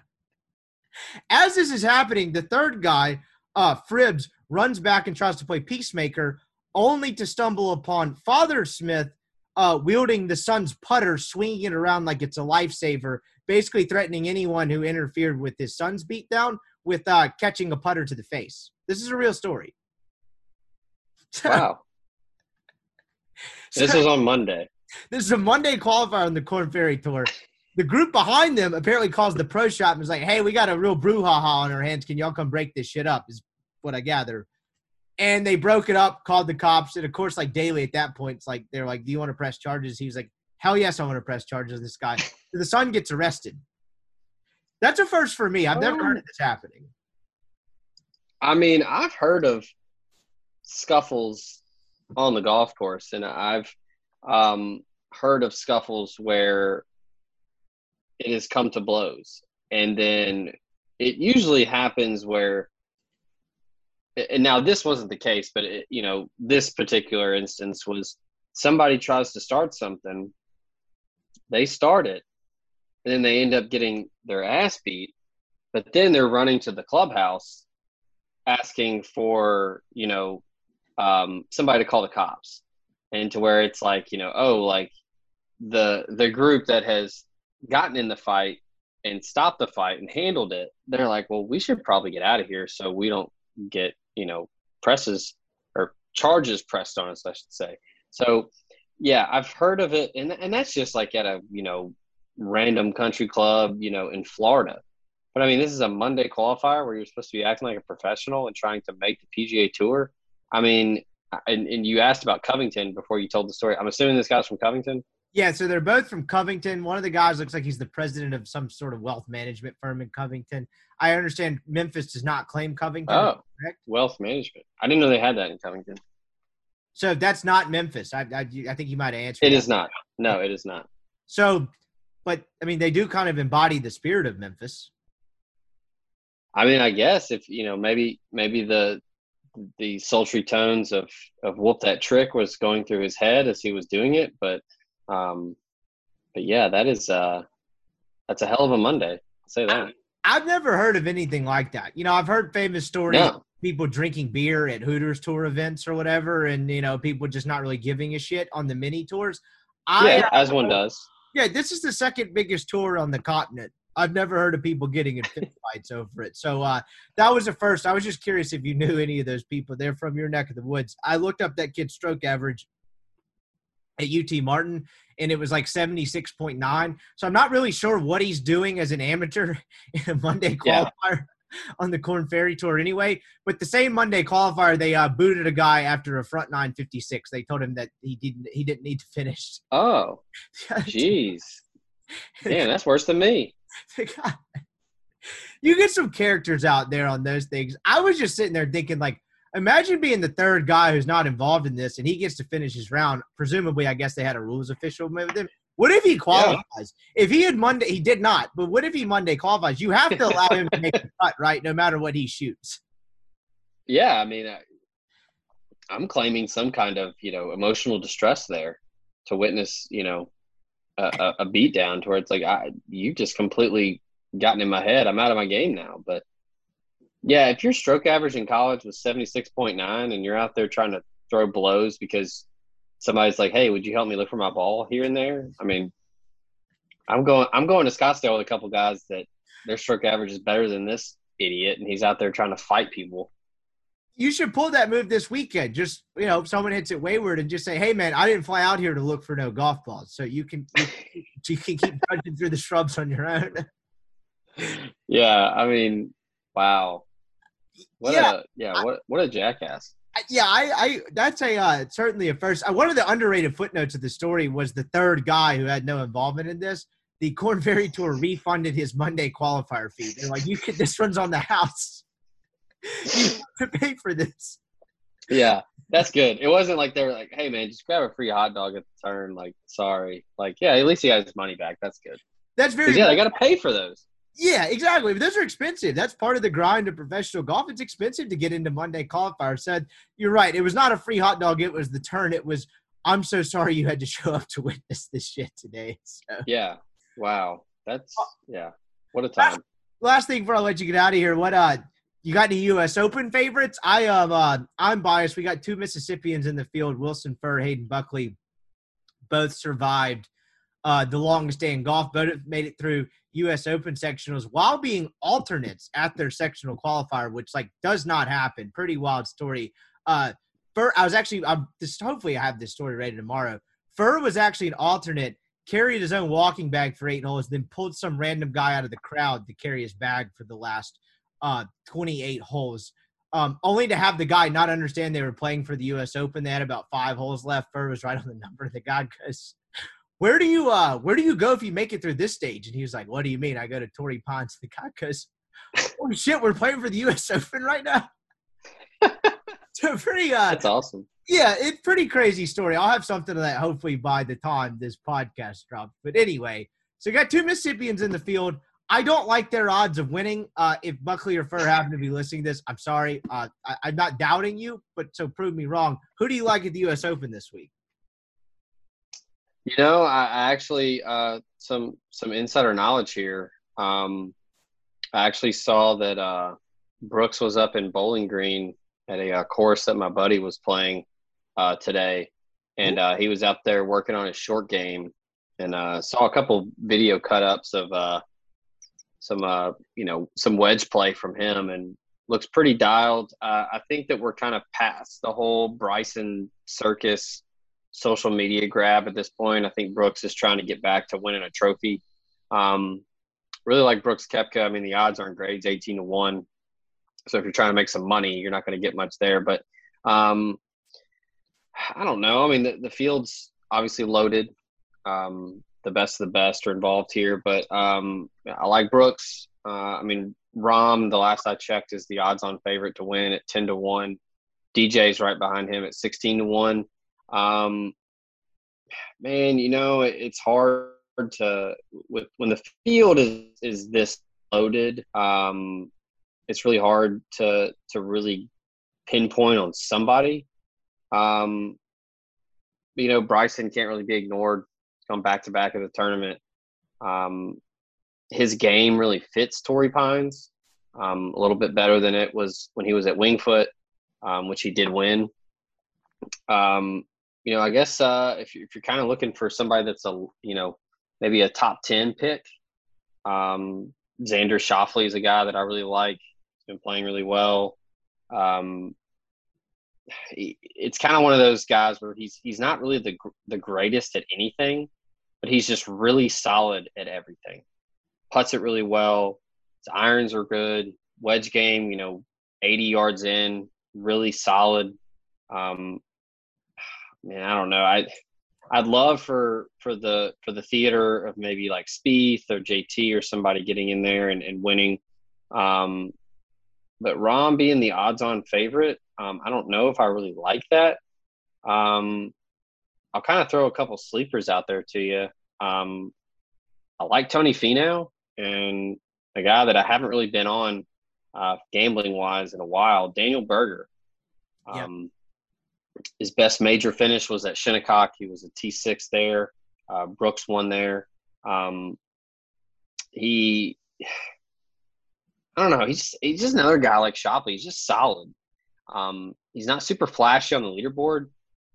as this is happening, the third guy, Fribbs, runs back and tries to play peacemaker, only to stumble upon Father Smith wielding the son's putter, swinging it around like it's a lifesaver, basically threatening anyone who interfered with his son's beatdown with catching a putter to the face. This is a real story. Wow. This is on Monday. This is a Monday qualifier on the Korn Ferry Tour. The group behind them apparently calls the pro shop and was like, hey, we got a real brouhaha on our hands. Can y'all come break this shit up, is what I gather. And they broke it up, called the cops. And, of course, like Daly at that point, it's like they're like, do you want to press charges? He was like, hell yes, I want to press charges on this guy. The son gets arrested. That's a first for me. I've never heard of this happening. I mean, I've heard of scuffles on the golf course, and I've heard of scuffles where it has come to blows, and then it usually happens where, and now this wasn't the case, but it, you know, this particular instance was somebody tries to start something, they start it, and then they end up getting their ass beat, but then they're running to the clubhouse asking for, you know, somebody to call the cops, and to where it's like, you know, oh, like the group that has gotten in the fight and stopped the fight and handled it, they're like, well, we should probably get out of here so we don't get, you know, presses or charges pressed on us, I should say. So yeah, I've heard of it, and that's just like at a, you know, random country club, you know, in Florida. But I mean, this is a Monday qualifier where you're supposed to be acting like a professional and trying to make the PGA Tour. I mean, and you asked about Covington before you told the story. I'm assuming this guy's from Covington? Yeah, so they're both from Covington. One of the guys looks like he's the president of some sort of wealth management firm in Covington. I understand Memphis does not claim Covington. Oh, correct? Wealth management. I didn't know they had that in Covington. So that's not Memphis. I think you might have answered it. It is not. No, it is not. So, but, I mean, they do kind of embody the spirit of Memphis. I mean, I guess if, you know, maybe the sultry tones of Whoop That Trick was going through his head as he was doing it. But yeah, that is that's a hell of a Monday. I'll say that. I've never heard of anything like that. You know, I've heard famous stories of people drinking beer at Hooters tour events or whatever. And, you know, people just not really giving a shit on the mini tours. As one does. Yeah. This is the second biggest tour on the continent. I've never heard of people getting in fist fights over it. So that was the first. I was just curious if you knew any of those people. They're from your neck of the woods. I looked up that kid's stroke average at UT Martin, and it was like 76.9. So I'm not really sure what he's doing as an amateur in a Monday qualifier on the Korn Ferry Tour anyway. But the same Monday qualifier, they booted a guy after a front 956. They told him that he didn't need to finish. Oh, jeez. Damn, that's worse than me. God. You get some characters out there on those things. I was just sitting there thinking, like, imagine being the third guy who's not involved in this, and he gets to finish his round. Presumably, I guess they had a rules official with him. What if he qualifies? Yeah. If he had Monday, he did not. But what if he Monday qualifies? You have to allow him to make the cut, right? No matter what he shoots. Yeah, I mean, I'm claiming some kind of, you know, emotional distress there to witness, you know, a beatdown towards like, you just completely gotten in my head. I'm out of my game now. But yeah, if your stroke average in college was 76.9 and you're out there trying to throw blows because somebody's like, hey, would you help me look for my ball here and there? I mean, I'm going to Scottsdale with a couple guys that their stroke average is better than this idiot, and he's out there trying to fight people. You should pull that move this weekend. Just, you know, if someone hits it wayward and just say, hey, man, I didn't fly out here to look for no golf balls. So you can keep punching through the shrubs on your own. Yeah, I mean, wow. What a jackass. Yeah, I that's a certainly a first. One of the underrated footnotes of the story was the third guy who had no involvement in this. The Korn Ferry Tour refunded his Monday qualifier fee. They're like, this one's on the house. You have to pay for this. Yeah, that's good. It wasn't like they were like, hey, man, just grab a free hot dog at the turn. Like, sorry. Like, yeah, at least he got his money back. That's good. That's very good. Yeah, they got to pay for those. Yeah, exactly. But those are expensive. That's part of the grind of professional golf. It's expensive to get into Monday qualifier. Said, you're right. It was not a free hot dog. It was the turn. It was, I'm so sorry you had to show up to witness this shit today. So. Yeah. Wow. That's, yeah. What a time. Last thing before I let you get out of here. What, you got any U.S. Open favorites? I am, I'm biased. We got two Mississippians in the field, Wilson Furr, Hayden Buckley. Both survived the longest day in golf. Both made it through U.S. Open sectionals while being alternates at their sectional qualifier, which like does not happen. Pretty wild story. Furr, hopefully I have this story ready tomorrow. Furr was actually an alternate, carried his own walking bag for 8 holes, then pulled some random guy out of the crowd to carry his bag for the last 28 holes, only to have the guy not understand they were playing for the U.S. Open. They had about 5 holes left. Furr was right on the number. The guy goes, Where do you go if you make it through this stage? And he was like, what do you mean? I go to Torrey Pines. The guy goes, oh, shit, we're playing for the U.S. Open right now. So pretty. That's awesome. Yeah, it's pretty crazy story. I'll have something of that hopefully by the time this podcast drops. But anyway, so you got two Mississippians in the field. I don't like their odds of winning. If Buckley or Furr happen to be listening to this, I'm sorry. I'm not doubting you, but so prove me wrong. Who do you like at the U.S. Open this week? You know, I actually some insider knowledge here. I actually saw that Brooks was up in Bowling Green at a course that my buddy was playing today, and he was out there working on his short game, and saw a couple video cut-ups of some wedge play from him, and looks pretty dialed. I think that we're kind of past the whole Bryson circus social media grab at this point. I think Brooks is trying to get back to winning a trophy. Really like Brooks Koepka. I mean, the odds aren't great. It's 18-1. So if you're trying to make some money, you're not going to get much there. But I don't know. I mean, the field's obviously loaded. The best of the best are involved here. But I like Brooks. I mean, Rom, the last I checked, is the odds-on favorite to win at 10-1. DJ's right behind him at 16-1. Man, you know, it's hard to when the field is this loaded. It's really hard to really pinpoint on somebody. You know, Bryson can't really be ignored. He's gone back-to-back at the tournament. His game really fits Torrey Pines a little bit better than it was when he was at Wingfoot, which he did win. You know, I guess if you're kind of looking for somebody that's maybe a top 10 pick, Xander Schauffele is a guy that I really like. He's been playing really well. It's kind of one of those guys where he's not really the greatest at anything, but he's just really solid at everything. Putts it really well. His irons are good. Wedge game, you know, 80 yards in, really solid. Man, I don't know. I'd love for the theater of maybe like Spieth or JT or somebody getting in there and winning. But Rom being the odds-on favorite, I don't know if I really like that. I'll kind of throw a couple sleepers out there to you. I like Tony Finau, and a guy that I haven't really been on gambling wise in a while, Daniel Berger. His best major finish was at Shinnecock. He was a T6 there. Brooks won there. I don't know. He's just another guy like Shopley. He's just solid. He's not super flashy on the leaderboard,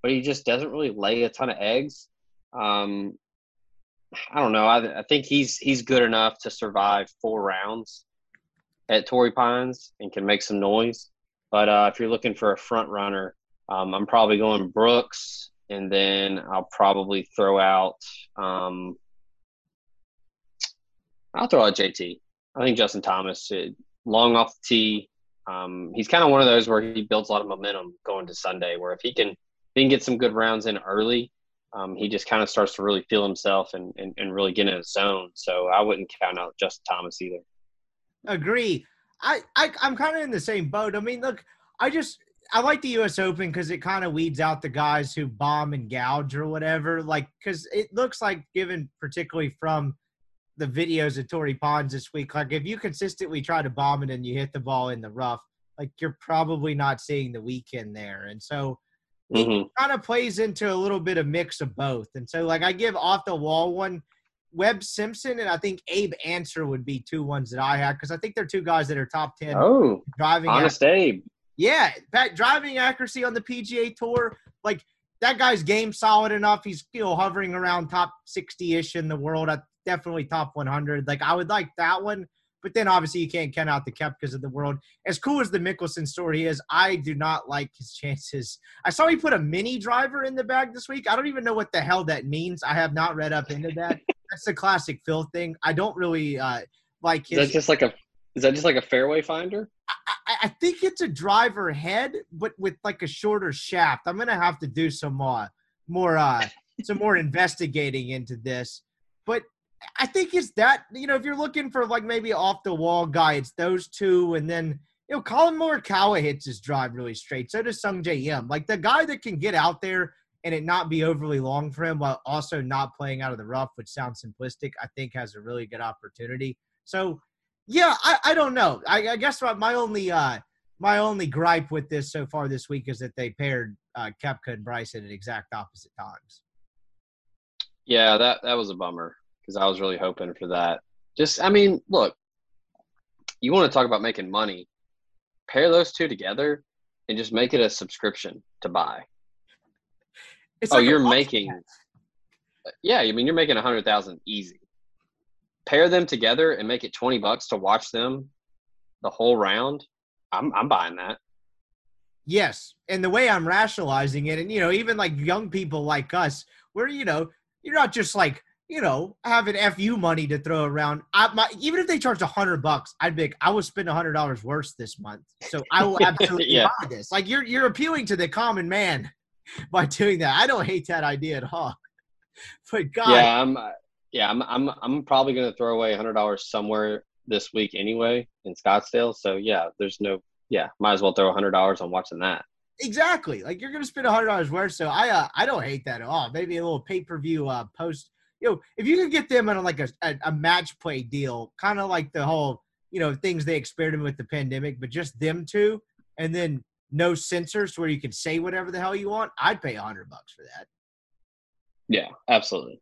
but he just doesn't really lay a ton of eggs. I don't know. I think he's good enough to survive four rounds at Torrey Pines and can make some noise. But if you're looking for a front runner, I'm probably going Brooks, and then I'll probably throw out JT. I think Justin Thomas, long off the tee. He's kind of one of those where he builds a lot of momentum going to Sunday, where if he can get some good rounds in early, he just kind of starts to really feel himself and really get in his zone. So I wouldn't count out Justin Thomas either. Agree. I'm kind of in the same boat. I mean, look, I like the U.S. Open because it kind of weeds out the guys who bomb and gouge or whatever. Like, because it looks like, given particularly from the videos of Torrey Pines this week, like if you consistently try to bomb it and you hit the ball in the rough, like you're probably not seeing the weekend there. And so it kind of plays into a little bit of mix of both. And so, like, I give off the wall one, Webb Simpson, and I think Abe Answer would be two ones that I had, because I think they're two guys that are top 10. Oh, driving honest Abe. Yeah, that driving accuracy on the PGA Tour, like that guy's game solid enough. He's still hovering around top 60-ish in the world, definitely top 100. Like I would like that one, but then obviously you can't count out the Koepkas of the world. As cool as the Mickelson story is, I do not like his chances. I saw he put a mini driver in the bag this week. I don't even know what the hell that means. I have not read up into that. That's the classic Phil thing. I don't really like his. Is that just like a fairway finder? I think it's a driver head, but with like a shorter shaft. I'm gonna have to do some more investigating into this. But I think it's that, you know, if you're looking for like maybe off the wall guy, it's those two, and then, you know, Colin Morikawa hits his drive really straight. So does Sung Jae Im. Like the guy that can get out there and it not be overly long for him while also not playing out of the rough, which sounds simplistic, I think has a really good opportunity. So yeah, I don't know. I guess my only gripe with this so far this week is that they paired Koepka and Bryson at exact opposite times. Yeah, that was a bummer, because I was really hoping for that. Just, I mean, look, you want to talk about making money, pair those two together and just make it a subscription to buy. It's you're making $100,000 easy. Pair them together and make it $20 to watch them the whole round. I'm buying that. Yes. And the way I'm rationalizing it, and, you know, even like young people like us, where, you know, you're not just like, you know, having FU money to throw around. Even if they charged $100, I'd be like, I will spend $100 worse this month. So I will absolutely buy this. Like you're appealing to the common man by doing that. I don't hate that idea at all. But God, yeah, I'm probably going to throw away $100 somewhere this week anyway in Scottsdale. So yeah, might as well throw $100 on watching that. Exactly. Like you're going to spend $100 worse. So I don't hate that at all. Maybe a little pay-per-view post. You know, if you could get them on like a match play deal, kind of like the whole, you know, things they experimented with the pandemic, but just them two, and then no censors where you can say whatever the hell you want, I'd pay $100 for that. Yeah, absolutely.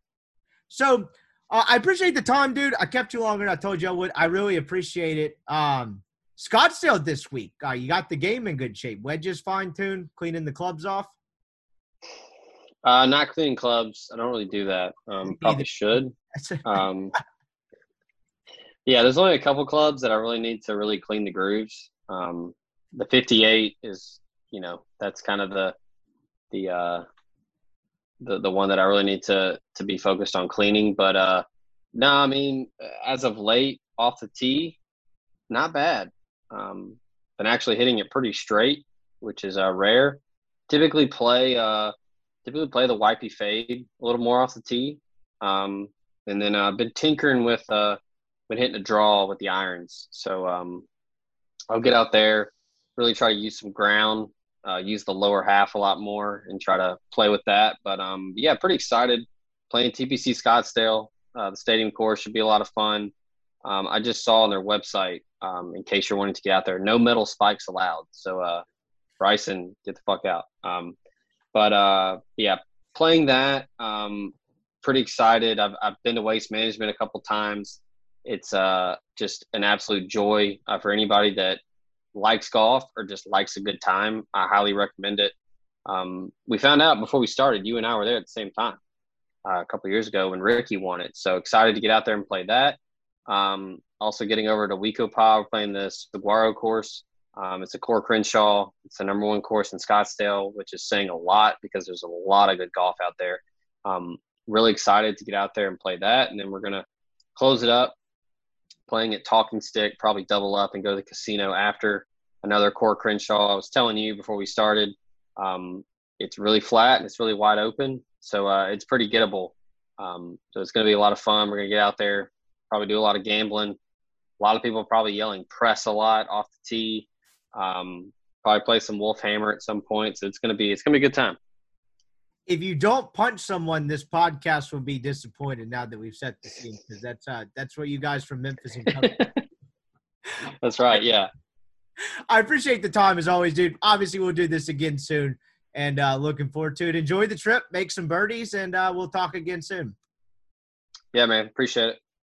So I appreciate the time, dude. I kept you longer than I told you I would. I really appreciate it. Scottsdale this week. You got the game in good shape. Wedges fine-tuned, cleaning the clubs off. Not cleaning clubs. I don't really do that. Probably should. Yeah, there's only a couple clubs that I really need to really clean the grooves. The 58 is, you know, that's kind of the one that I really need to be focused on cleaning. But no, I mean, as of late, off the tee, not bad. Been actually hitting it pretty straight, which is rare. Typically play the wipey fade a little more off the tee. And then I've been tinkering been hitting a draw with the irons. So I'll get out there, really try to use some ground, use the lower half a lot more and try to play with that. But yeah, pretty excited playing TPC Scottsdale. The stadium course should be a lot of fun. I just saw on their website, in case you're wanting to get out there, no metal spikes allowed. So, Bryson, get the fuck out. Yeah, playing that, pretty excited. I've been to Waste Management a couple times. It's just an absolute joy for anybody that likes golf or just likes a good time. I highly recommend it. We found out before we started, you and I were there at the same time a couple years ago when Ricky won it. So excited to get out there and play that. Also getting over to Wecopa, we're playing this Saguaro course. It's a core Crenshaw. It's the number one course in Scottsdale, which is saying a lot because there's a lot of good golf out there. Really excited to get out there and play that. And then we're going to close it up playing at Talking Stick, probably double up and go to the casino after another core Crenshaw. I was telling you before we started, it's really flat and it's really wide open. So it's pretty gettable. So it's going to be a lot of fun. We're going to get out there, probably do a lot of gambling. A lot of people probably yelling press a lot off the tee. Probably play some Wolf Hammer at some point. So it's going to be a good time. If you don't punch someone, this podcast will be disappointed now that we've set the scene, because that's what you guys from Memphis and coming. That's right, yeah. I appreciate the time as always, dude. Obviously, we'll do this again soon, and looking forward to it. Enjoy the trip, make some birdies, and we'll talk again soon. Yeah, man. Appreciate it.